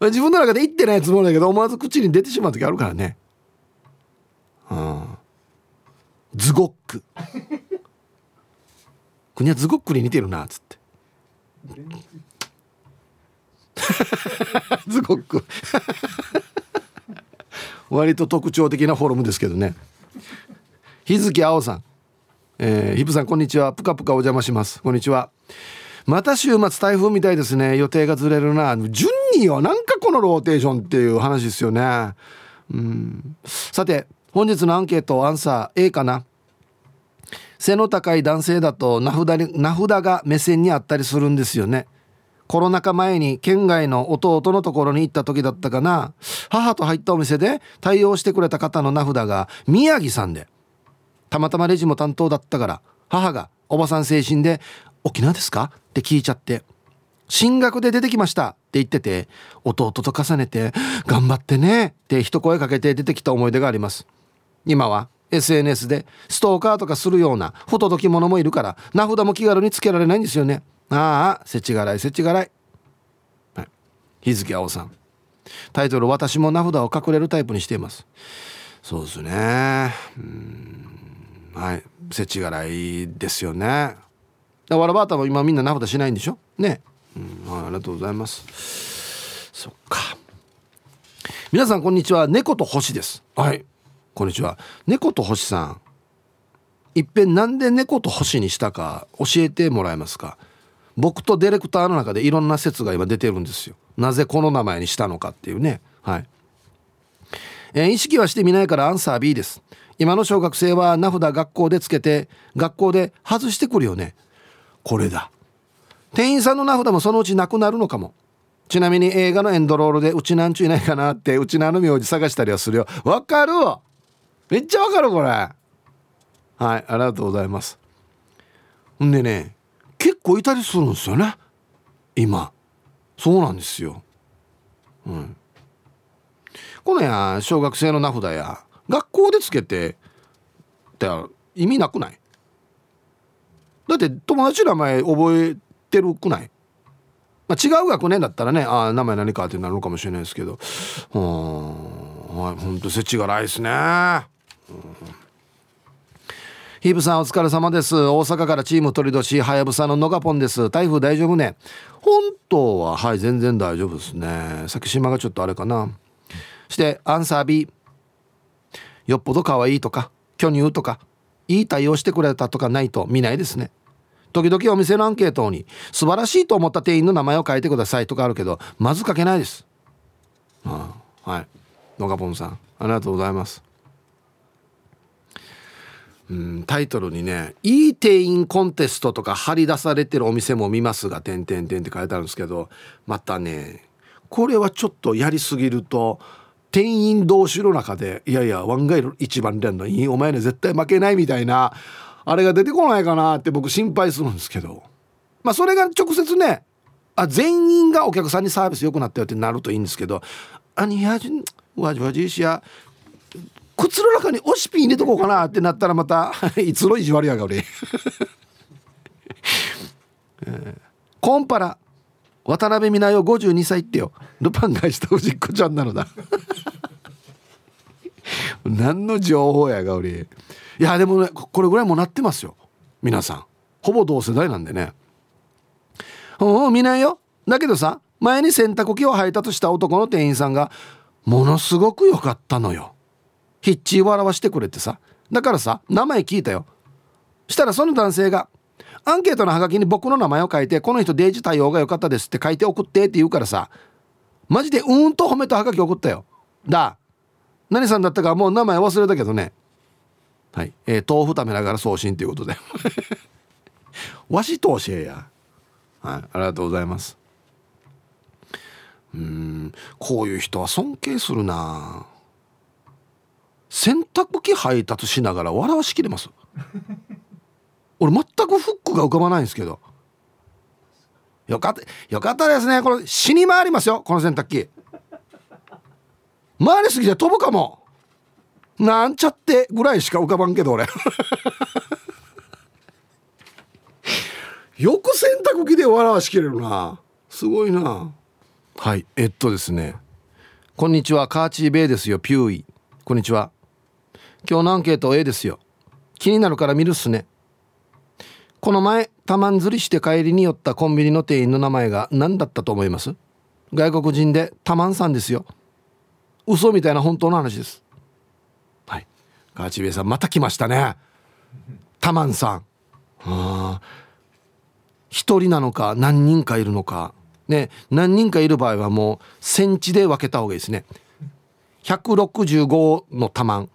自分の中で言ってないつもりだけど思わず口に出てしまう時あるからね。うん、ズゴック国はズゴックに似てるなっつってズゴック割と特徴的なフォルムですけどね。日月青さん、えー、ひぶさんこんにちは。ぷかぷかお邪魔します。こんにちは。また週末台風みたいですね。予定がずれるな。順によ、なんかこのローテーションっていう話ですよね。うん、さて本日のアンケートアンサー A かな。背の高い男性だと名札に、名札が目線にあったりするんですよね。コロナ禍前に県外の弟のところに行った時だったかな。母と入ったお店で対応してくれた方の名札が宮城さんで、たまたまレジも担当だったから母がおばさん精神で沖縄ですかって聞いちゃって、進学で出てきましたって言ってて、弟と重ねて頑張ってねって一声かけて出てきた思い出があります。今は エスエヌエス でストーカーとかするような不届き者もいるから名札も気軽につけられないんですよね。ああ、せちがらいせちがらい、はい、日月青さん。タイトル、私も名札を隠れるタイプにしています。そうですね、うん、はい、せちがらいですよね。わらばあたも今みんな名札しないんでしょね、うん、はい、ありがとうございます。そっか。皆さんこんにちは。猫と星です。はい、こんにちは。猫と星さん、いっぺんなんで猫と星にしたか教えてもらえますか。僕とディレクターの中でいろんな説が今出てるんですよ。なぜこの名前にしたのかっていうね。はい、えー、意識はしてみないからアンサー B です。今の小学生は名札学校でつけて学校で外してくるよね。これだ。店員さんの名札もそのうちなくなるのかも。ちなみに映画のエンドロールでうちなんちゅいないかなってうちなの名字探したりはするよ。わかるわ、めっちゃわかるこれ。はい、ありがとうございます。んでね、結構いたりするんですよね今。そうなんですよ、うん、このや小学生の名札や学校でつけてって意味なくない？だって友達の名前覚えてるくない？まあ、違う学年だったらね、あ、名前何かってなるのかもしれないですけど、うん、はい、ほんと世知がないですね。ヒブさんお疲れ様です。大阪からチーム取り年はやぶさののがぽんです。台風大丈夫ね。本当ははい、全然大丈夫ですね。先島がちょっとあれかな。そしてアンサー B、 よっぽど可愛いとか巨乳とかいい対応してくれたとかないと見ないですね。時々お店のアンケートに素晴らしいと思った店員の名前を書いてくださいとかあるけど、まず書けないです、はあ、はい、のがぽんさんありがとうございます。うん、タイトルにね、いい店員コンテストとか張り出されてるお店も見ますが点々点って書いてあるんですけど、またねこれはちょっとやりすぎると店員同士の中でいやいやワンガイル一番連のいいお前ね絶対負けないみたいなあれが出てこないかなって僕心配するんですけど、まあそれが直接ね、あ、全員がお客さんにサービス良くなったよってなるといいんですけど、あにやじんわじわじいしや靴の中にオシピ入れとこうかなってなったらまたいつの意地悪やが俺、えー、コンパラ渡辺美奈代ごじゅうにさいってよ、ルパン返したおじっこちゃんなのだ何の情報やが俺。いやでもね、これぐらいもなってますよ皆さん。ほぼ同世代なんでね。おお美奈代だけどさ、前に洗濯機を配達した男の店員さんがものすごく良かったのよ。ヒッチ笑わしてくれてさ、だからさ名前聞いたよ。したらその男性がアンケートのハガキに僕の名前を書いて、この人デイジ対応が良かったですって書いて送ってって言うからさ、マジでうーんと褒めたハガキ送ったよ。だ何さんだったかもう名前忘れたけどね。はい、えー、豆腐食べながら送信ということでわしと教えや、はい、ありがとうございます。うーん、こういう人は尊敬するな。洗濯機配達しながら笑わしきれます俺全くフックが浮かばないんですけど、よかったよかったですね。これ死に回りますよこの洗濯機回りすぎて飛ぶかもなんちゃってぐらいしか浮かばんけど俺よく洗濯機で笑わしきれるな、すごいな。はい、えっとですね、こんにちは、カーチーベイですよ。ピューイ、こんにちは。今日のアンケート A ですよ。気になるから見るっすね。この前たまんずりして帰りに寄ったコンビニの店員の名前が何だったと思います？外国人でたまんさんですよ。嘘みたいな本当の話です。はい、カーチーベイさんまた来ましたね。たまんさん、あ、一人なのか何人かいるのかね、何人かいる場合はもうセンチで分けた方がいいですね。ひゃくろくじゅうごのタマン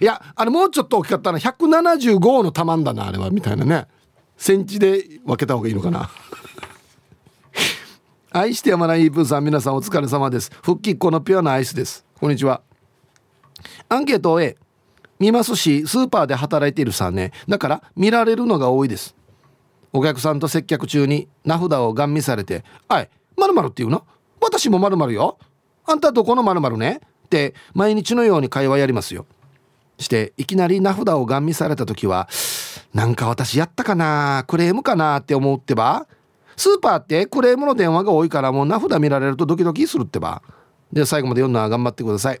いや、あれもうちょっと大きかったな、ひゃくななじゅうごのタマンだなあれは、みたいなね、センチで分けた方がいいのかな愛してやまないイープーさん、皆さんお疲れ様です。復帰っ子のピュアなアイスです。こんにちは。アンケート A 見ますし、スーパーで働いているさね、だから見られるのが多いです。お客さんと接客中に名札をガン見されて、あい、〇〇って言うの？私も〇〇よ。あんたどこの〇〇ね？って毎日のように会話やりますよ。して、いきなり名札をガン見されたときは、なんか私やったかな？クレームかな？って思うってば。スーパーってクレームの電話が多いから、もう名札見られるとドキドキするってば。で、最後まで読んだら頑張ってください。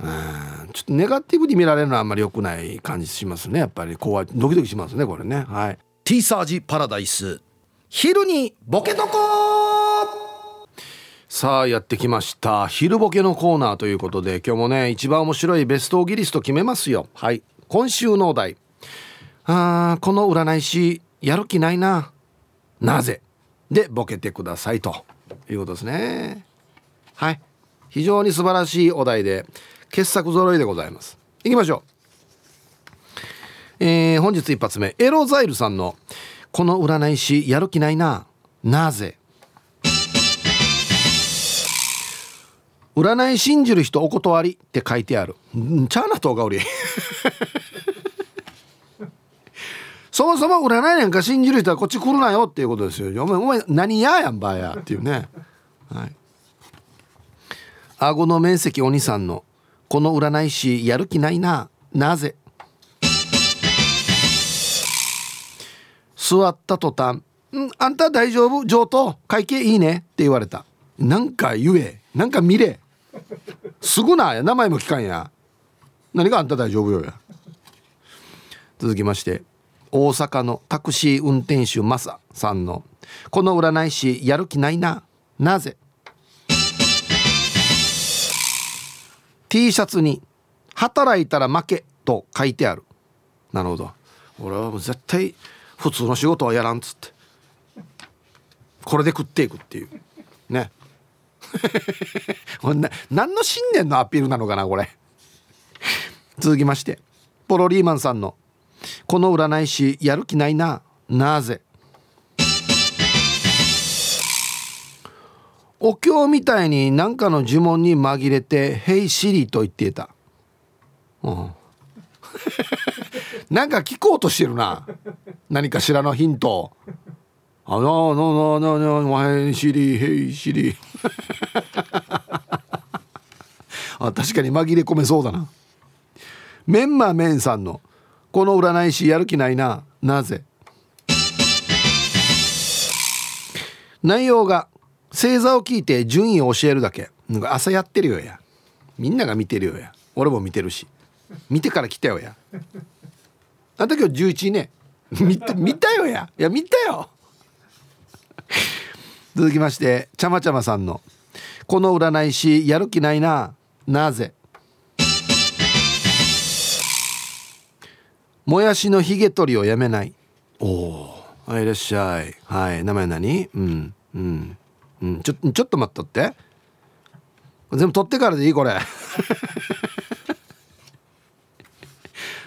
うーん、ちょっとネガティブに見られるのはあんまり良くない感じしますね。やっぱり怖い、ドキドキしますねこれね。はい、ティーサージパラダイス、昼にボケとこさあやってきました。昼ボケのコーナーということで、今日もね一番面白いベストオギリスト決めますよ。はい、今週のお題、あーこの占い師やる気ないな、なぜでボケてくださいということですね。はい、非常に素晴らしいお題で傑作揃いでございます。いきましょう。えー、本日一発目、エロザイルさんのこの占い師やる気ないな、なぜ。占い信じる人お断りって書いてある。んちゃうなとおがおりそもそも占いなんか信じる人はこっち来るなよっていうことですよ。お前お前何ややんばやっていうね。はい。顎の面積お兄さんのこの占い師やる気ないな、なぜ。座った途端、んあんた大丈夫、上等、会計いいねって言われた。なんか言え、なんか見れ、すぐな、名前も聞かんや、何があんた大丈夫よや。続きまして、大阪のタクシー運転手マサさんのこの占い師やる気ないな、なぜ。T シャツに働いたら負けと書いてある。なるほど、俺はもう絶対普通の仕事はやらんっつってこれで食っていくっていうね何の信念のアピールなのかなこれ続きまして、ポロリーマンさんのこの占い師やる気ないな、なぜ。お経みたいに何かの呪文に紛れてヘイシリと言っていた、うんなんか聞こうとしてるな、何かしらのヒント。あのののののおへんしりへいしりあ、確かに紛れ込めそうだな。メンマメンさんのこの占い師やる気ないな、なぜ。内容が星座を聞いて順位を教えるだけ。なんか朝やってるよや、みんなが見てるよや、俺も見てるし、見てから来たよや、あんた今日じゅういちいね見た、見たよや、いや見たよ続きまして、ちゃまちゃまさんのこの占い師やる気ないな、なぜ。もやしのひげ取りをやめない。おー、はい、いらっしゃい。はい、名前何？うんうんうんちょ、ちょっと待っとって、全部取ってからでいいこれ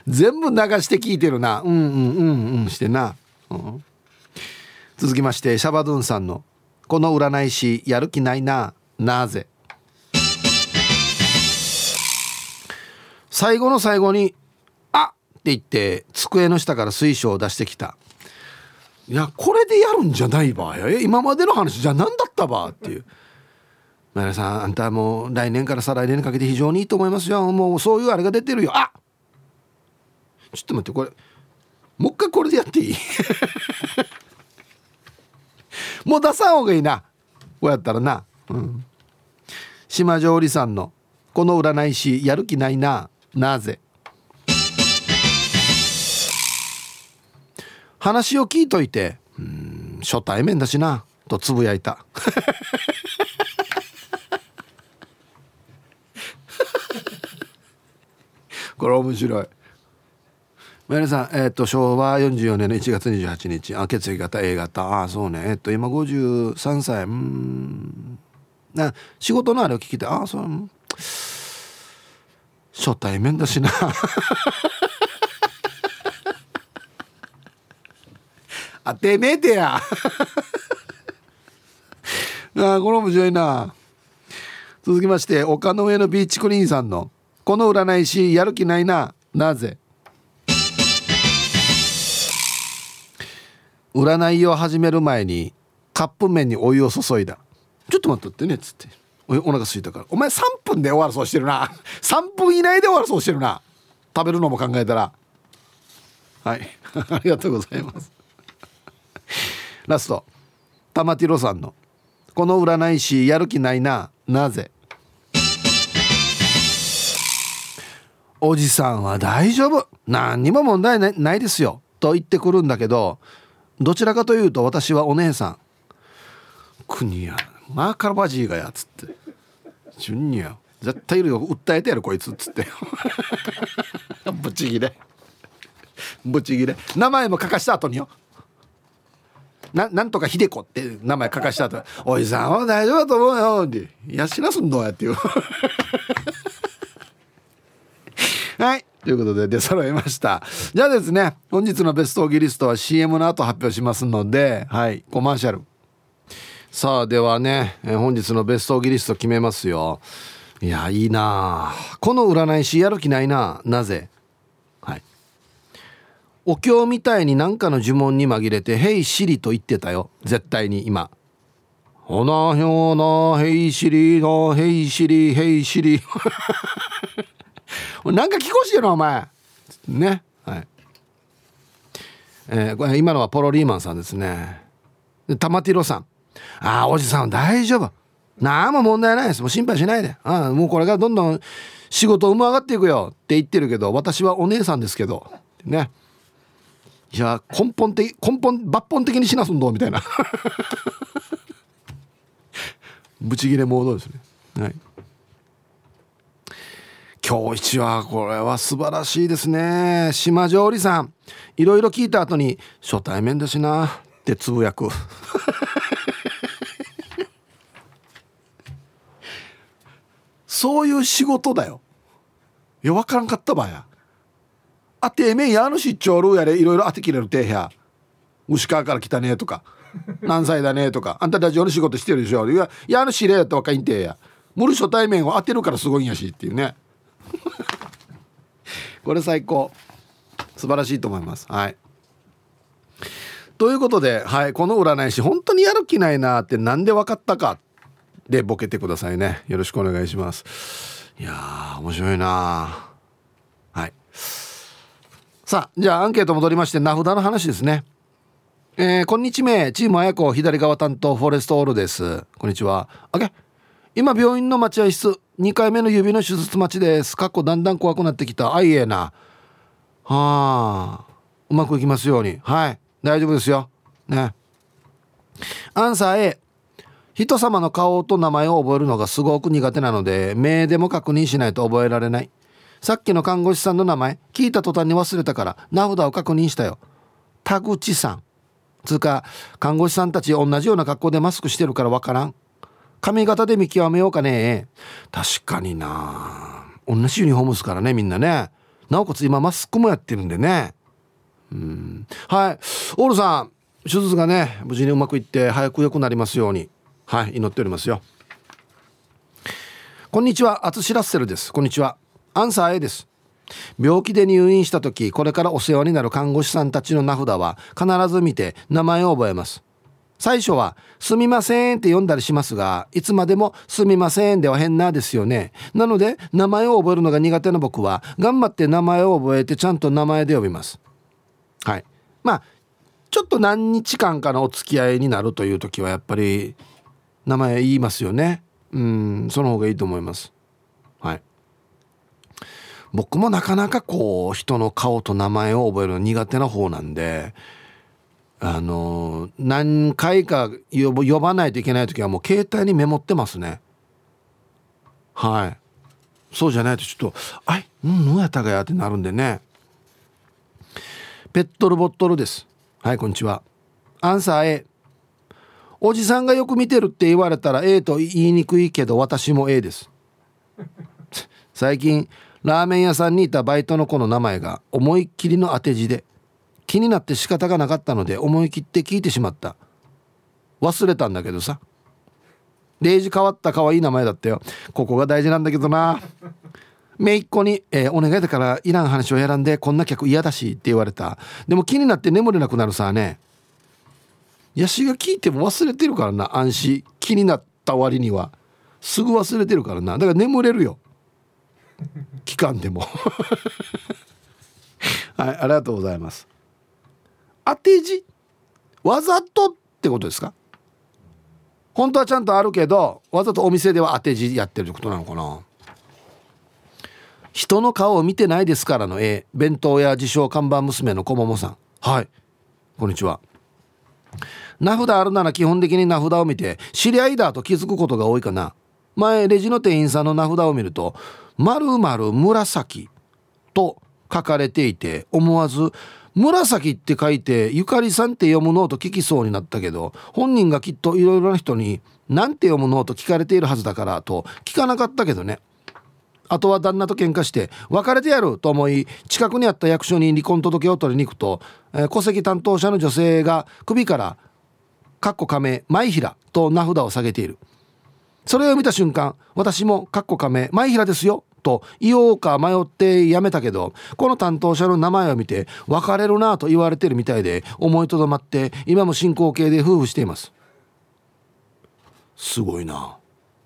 全部流して聞いてるな、うんうんうんうんしてな、うん、続きまして、シャバドゥンさんのこの占い師やる気ないな、なぜ。最後の最後にあって言って机の下から水晶を出してきた。いやこれでやるんじゃないば、今までの話じゃ何だったばっていう前田さん、あんたもう来年から再来年にかけて非常にいいと思いますよ。もうそういうあれが出てるよ。あ、ちょっと待って、これもう一回これでやっていい？もう出さん方がいいな、こうやったらな、うん、島上理さんのこの占い師やる気ないな、なぜ？話を聞いといて、うーん、初対面だしなとつぶやいた。これ面白い。皆さん、えー、と昭和よんじゅうよねんのいちがつにじゅうはちにち、あ、血液型 A 型、あ、そうね、えっと今ごじゅうさんさい、うーん、な仕事のあれを聞いて、あ、そう、うん、初対面だしな。あてめえてや。あ、これ面白いな。続きまして、丘の上のビーチクリーンさんのこの占い師やる気ないな、なぜ？占いを始める前にカップ麺にお湯を注いだ。ちょっと待っとってねっつって、 お, お腹空いたから。お前さんぷんで終わるそうしてるな。さんぷん以内で終わるそうしてるな。食べるのも考えたら、はい。ありがとうございます。ラスト、玉ティロさんのこの占い師やる気ないな、なぜ？おじさんは大丈夫、何にも問題な い, ないですよと言ってくるんだけど、どちらかというと私はお姉さん。国やマーカラバジーがやつって、ジュニア絶対いるよ、訴えてやるこいつっつって。ぶち切れぶち切れ、名前も書かした後によ、 な, なんとかひでこって名前書かした後に、おじさんは大丈夫だと思うよってやしなすんどうやっていう。はい、ということで出揃いました。じゃあですね、本日のベストオギリストは シーエム の後発表しますので、はい、コマーシャル。さあではね、え本日のベストオギリスト決めますよ。いや、いいな、この占い師やる気ないな、なぜ？はい。お経みたいに何かの呪文に紛れてヘイシリと言ってたよ、絶対に今。ほなひょなヘイシリのヘイシリヘイシリ。なんか聞こえしてるお前ね、はい。えー、今のはポロリーマンさんですね。でタマティロさん、あ、おじさん大丈夫、何も問題ないです、もう心配しないで、あ、もうこれからどんどん仕事うま上がっていくよって言ってるけど、私はお姉さんですけどね。いや、根本的根本抜本的にしなすんどみたいな。ブチギレモードですね。はい、今日一はこれは素晴らしいですね。島上理さん、いろいろ聞いた後に初対面だしなってつぶやく。そういう仕事だよ。いや、分からんかったばや。あてめえやのしっちょるやれ、いろいろ当てきれるてへや。牛川から来たねとか、何歳だねとか、あんたラジオの仕事してるでしょ。いや、やのしれやった若いんてや。無理初対面を当てるからすごいんやしっていうね。これ最高、素晴らしいと思います。はい、ということで、はい、この占い師本当にやる気ないなってなんで分かったかでボケてくださいね、よろしくお願いします。いやー、面白いな。はい、さあ、じゃあアンケート戻りまして、名札の話ですね。えー、こんにちは、チームあやこ左側担当フォレストオールです。こんにちは。あげ、今病院の待合室、にかいめの指の手術待ちです。かっこだんだん怖くなってきた。あ、いえな、はあ、うまくいきますように。はい、大丈夫ですよね。アンサー A、 人様の顔と名前を覚えるのがすごく苦手なので、名でも確認しないと覚えられない。さっきの看護師さんの名前聞いた途端に忘れたから名札を確認したよ。田口さんつうか、看護師さんたち同じような格好でマスクしてるからわからん。髪型で見極めようかね。確かにな、同じユニフォームですからね、みんなね。なおかつ今マスクもやってるんでね。うん、はい、オールさん、手術がね無事にうまくいって早く良くなりますように、はい、祈っておりますよ。こんにちは、アツシラッセルです。こんにちは。アンサー A です。病気で入院した時、これからお世話になる看護師さんたちの名札は必ず見て名前を覚えます。最初はすみませんって読んだりしますが、いつまでもすみませんでは変なですよね。なので名前を覚えるのが苦手な僕は頑張って名前を覚えてちゃんと名前で呼びます。はい、まあちょっと何日間かのお付き合いになるという時はやっぱり名前言いますよね。うん、その方がいいと思います。はい、僕もなかなかこう人の顔と名前を覚えるの苦手な方なんで、あの何回か呼ばないといけない時はもう携帯にメモってますね。はい、そうじゃないとちょっとあい、うん、どうやったかやってなるんでね。ペットルボットルです。はい、こんにちは。アンサー A。 おじさんがよく見てるって言われたら A と言いにくいけど私も A です。最近ラーメン屋さんにいたバイトの子の名前が思いっきりの当て字で気になって仕方がなかったので思い切って聞いてしまった。忘れたんだけどさ、レイジ変わった可愛い名前だったよ。ここが大事なんだけどな。姪っ子に、えー、お願いだからいらん話をやらんで、こんな客嫌だしって言われた。でも気になって眠れなくなるさね。ヤシが聞いても忘れてるからな。安心、気になった割にはすぐ忘れてるからな。だから眠れるよ、期間でも。はい、ありがとうございます。当て字、わざとってことですか？本当はちゃんとあるけどわざとお店では当て字やってるってことなのかな。人の顔を見てないですからの A。 弁当屋自称看板娘の小桃さん。はい、こんにちは。名札あるなら基本的に名札を見て知り合いだと気づくことが多いかな。前レジの店員さんの名札を見ると〇〇紫と書かれていて思わず紫って書いてゆかりさんって読むのと聞きそうになったけど、本人がきっといろいろな人になんて読むのと聞かれているはずだからと聞かなかったけどね。あとは旦那と喧嘩して別れてやると思い近くにあった役所に離婚届を取りに行くと、えー、戸籍担当者の女性が首からかっこ仮名前平と名札を下げている。それを見た瞬間私もかっこ仮名前平ですよと言おうか迷ってやめたけど、この担当者の名前を見て別れるなと言われてるみたいで思いとどまって今も進行形で夫婦しています。すごいな。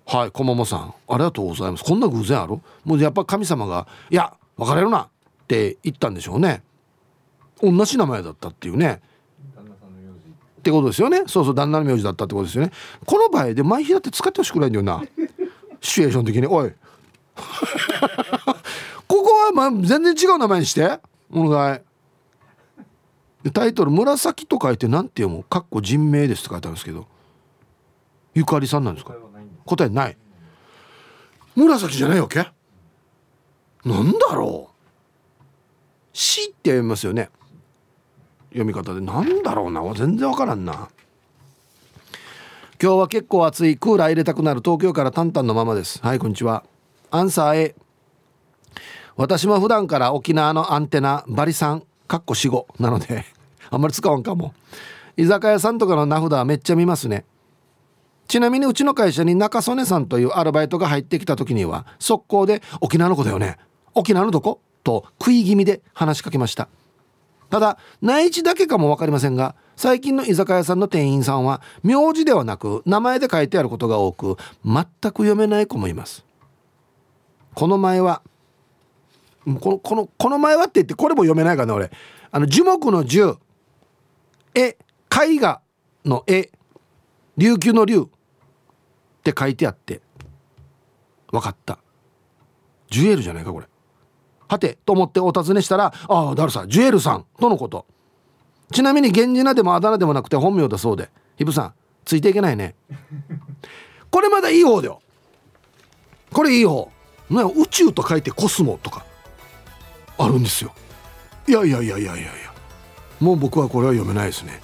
はい、小桃さんありがとうございます。こんな偶然ある？もうやっぱ神様がいや別れるなって言ったんでしょうね。同じ名前だったっていうね。旦那さんの名字ってことですよね。そうそう、旦那の名字だったってことですよね。この場合で前平って使ってほしくないんだよな。シチュエーション的におい。ここはま全然違う名前にしてお願い。でタイトル紫と書いてなんて読む？かっこ人名ですって書いてあるんですけど、ゆかりさんなんですか？答えない。紫じゃないわけ？なんだろう。しって読みますよね。読み方でなんだろうな。全然わからんな。今日は結構暑い。クーラー入れたくなる。東京からタンタンのままです。はい、こんにちは。アンサー A。 私も普段から沖縄のアンテナバリさんかっこ死語なのであんまり使わんかも。居酒屋さんとかの名札はめっちゃ見ますね。ちなみにうちの会社に中曽根さんというアルバイトが入ってきた時には速攻で沖縄の子だよね、沖縄のどこと食い気味で話しかけました。ただ内地だけかも分かりませんが、最近の居酒屋さんの店員さんは名字ではなく名前で書いてあることが多く全く読めない子もいます。この前はこの、この、この前はって言ってこれも読めないからね俺。あの樹木の樹、絵、絵画の絵、琉球の龍って書いてあって分かった、ジュエルじゃないかこれはてと思ってお尋ねしたら、ああだるさジュエルさんとのこと。ちなみに源氏名でもあだ名でもなくて本名だそうで、ひぶさんついていけないね。これまだいい方だよ、これいい方。宇宙と書いてコスモとかあるんですよ。いやいやいやいやいやいや、もう僕はこれは読めないですね。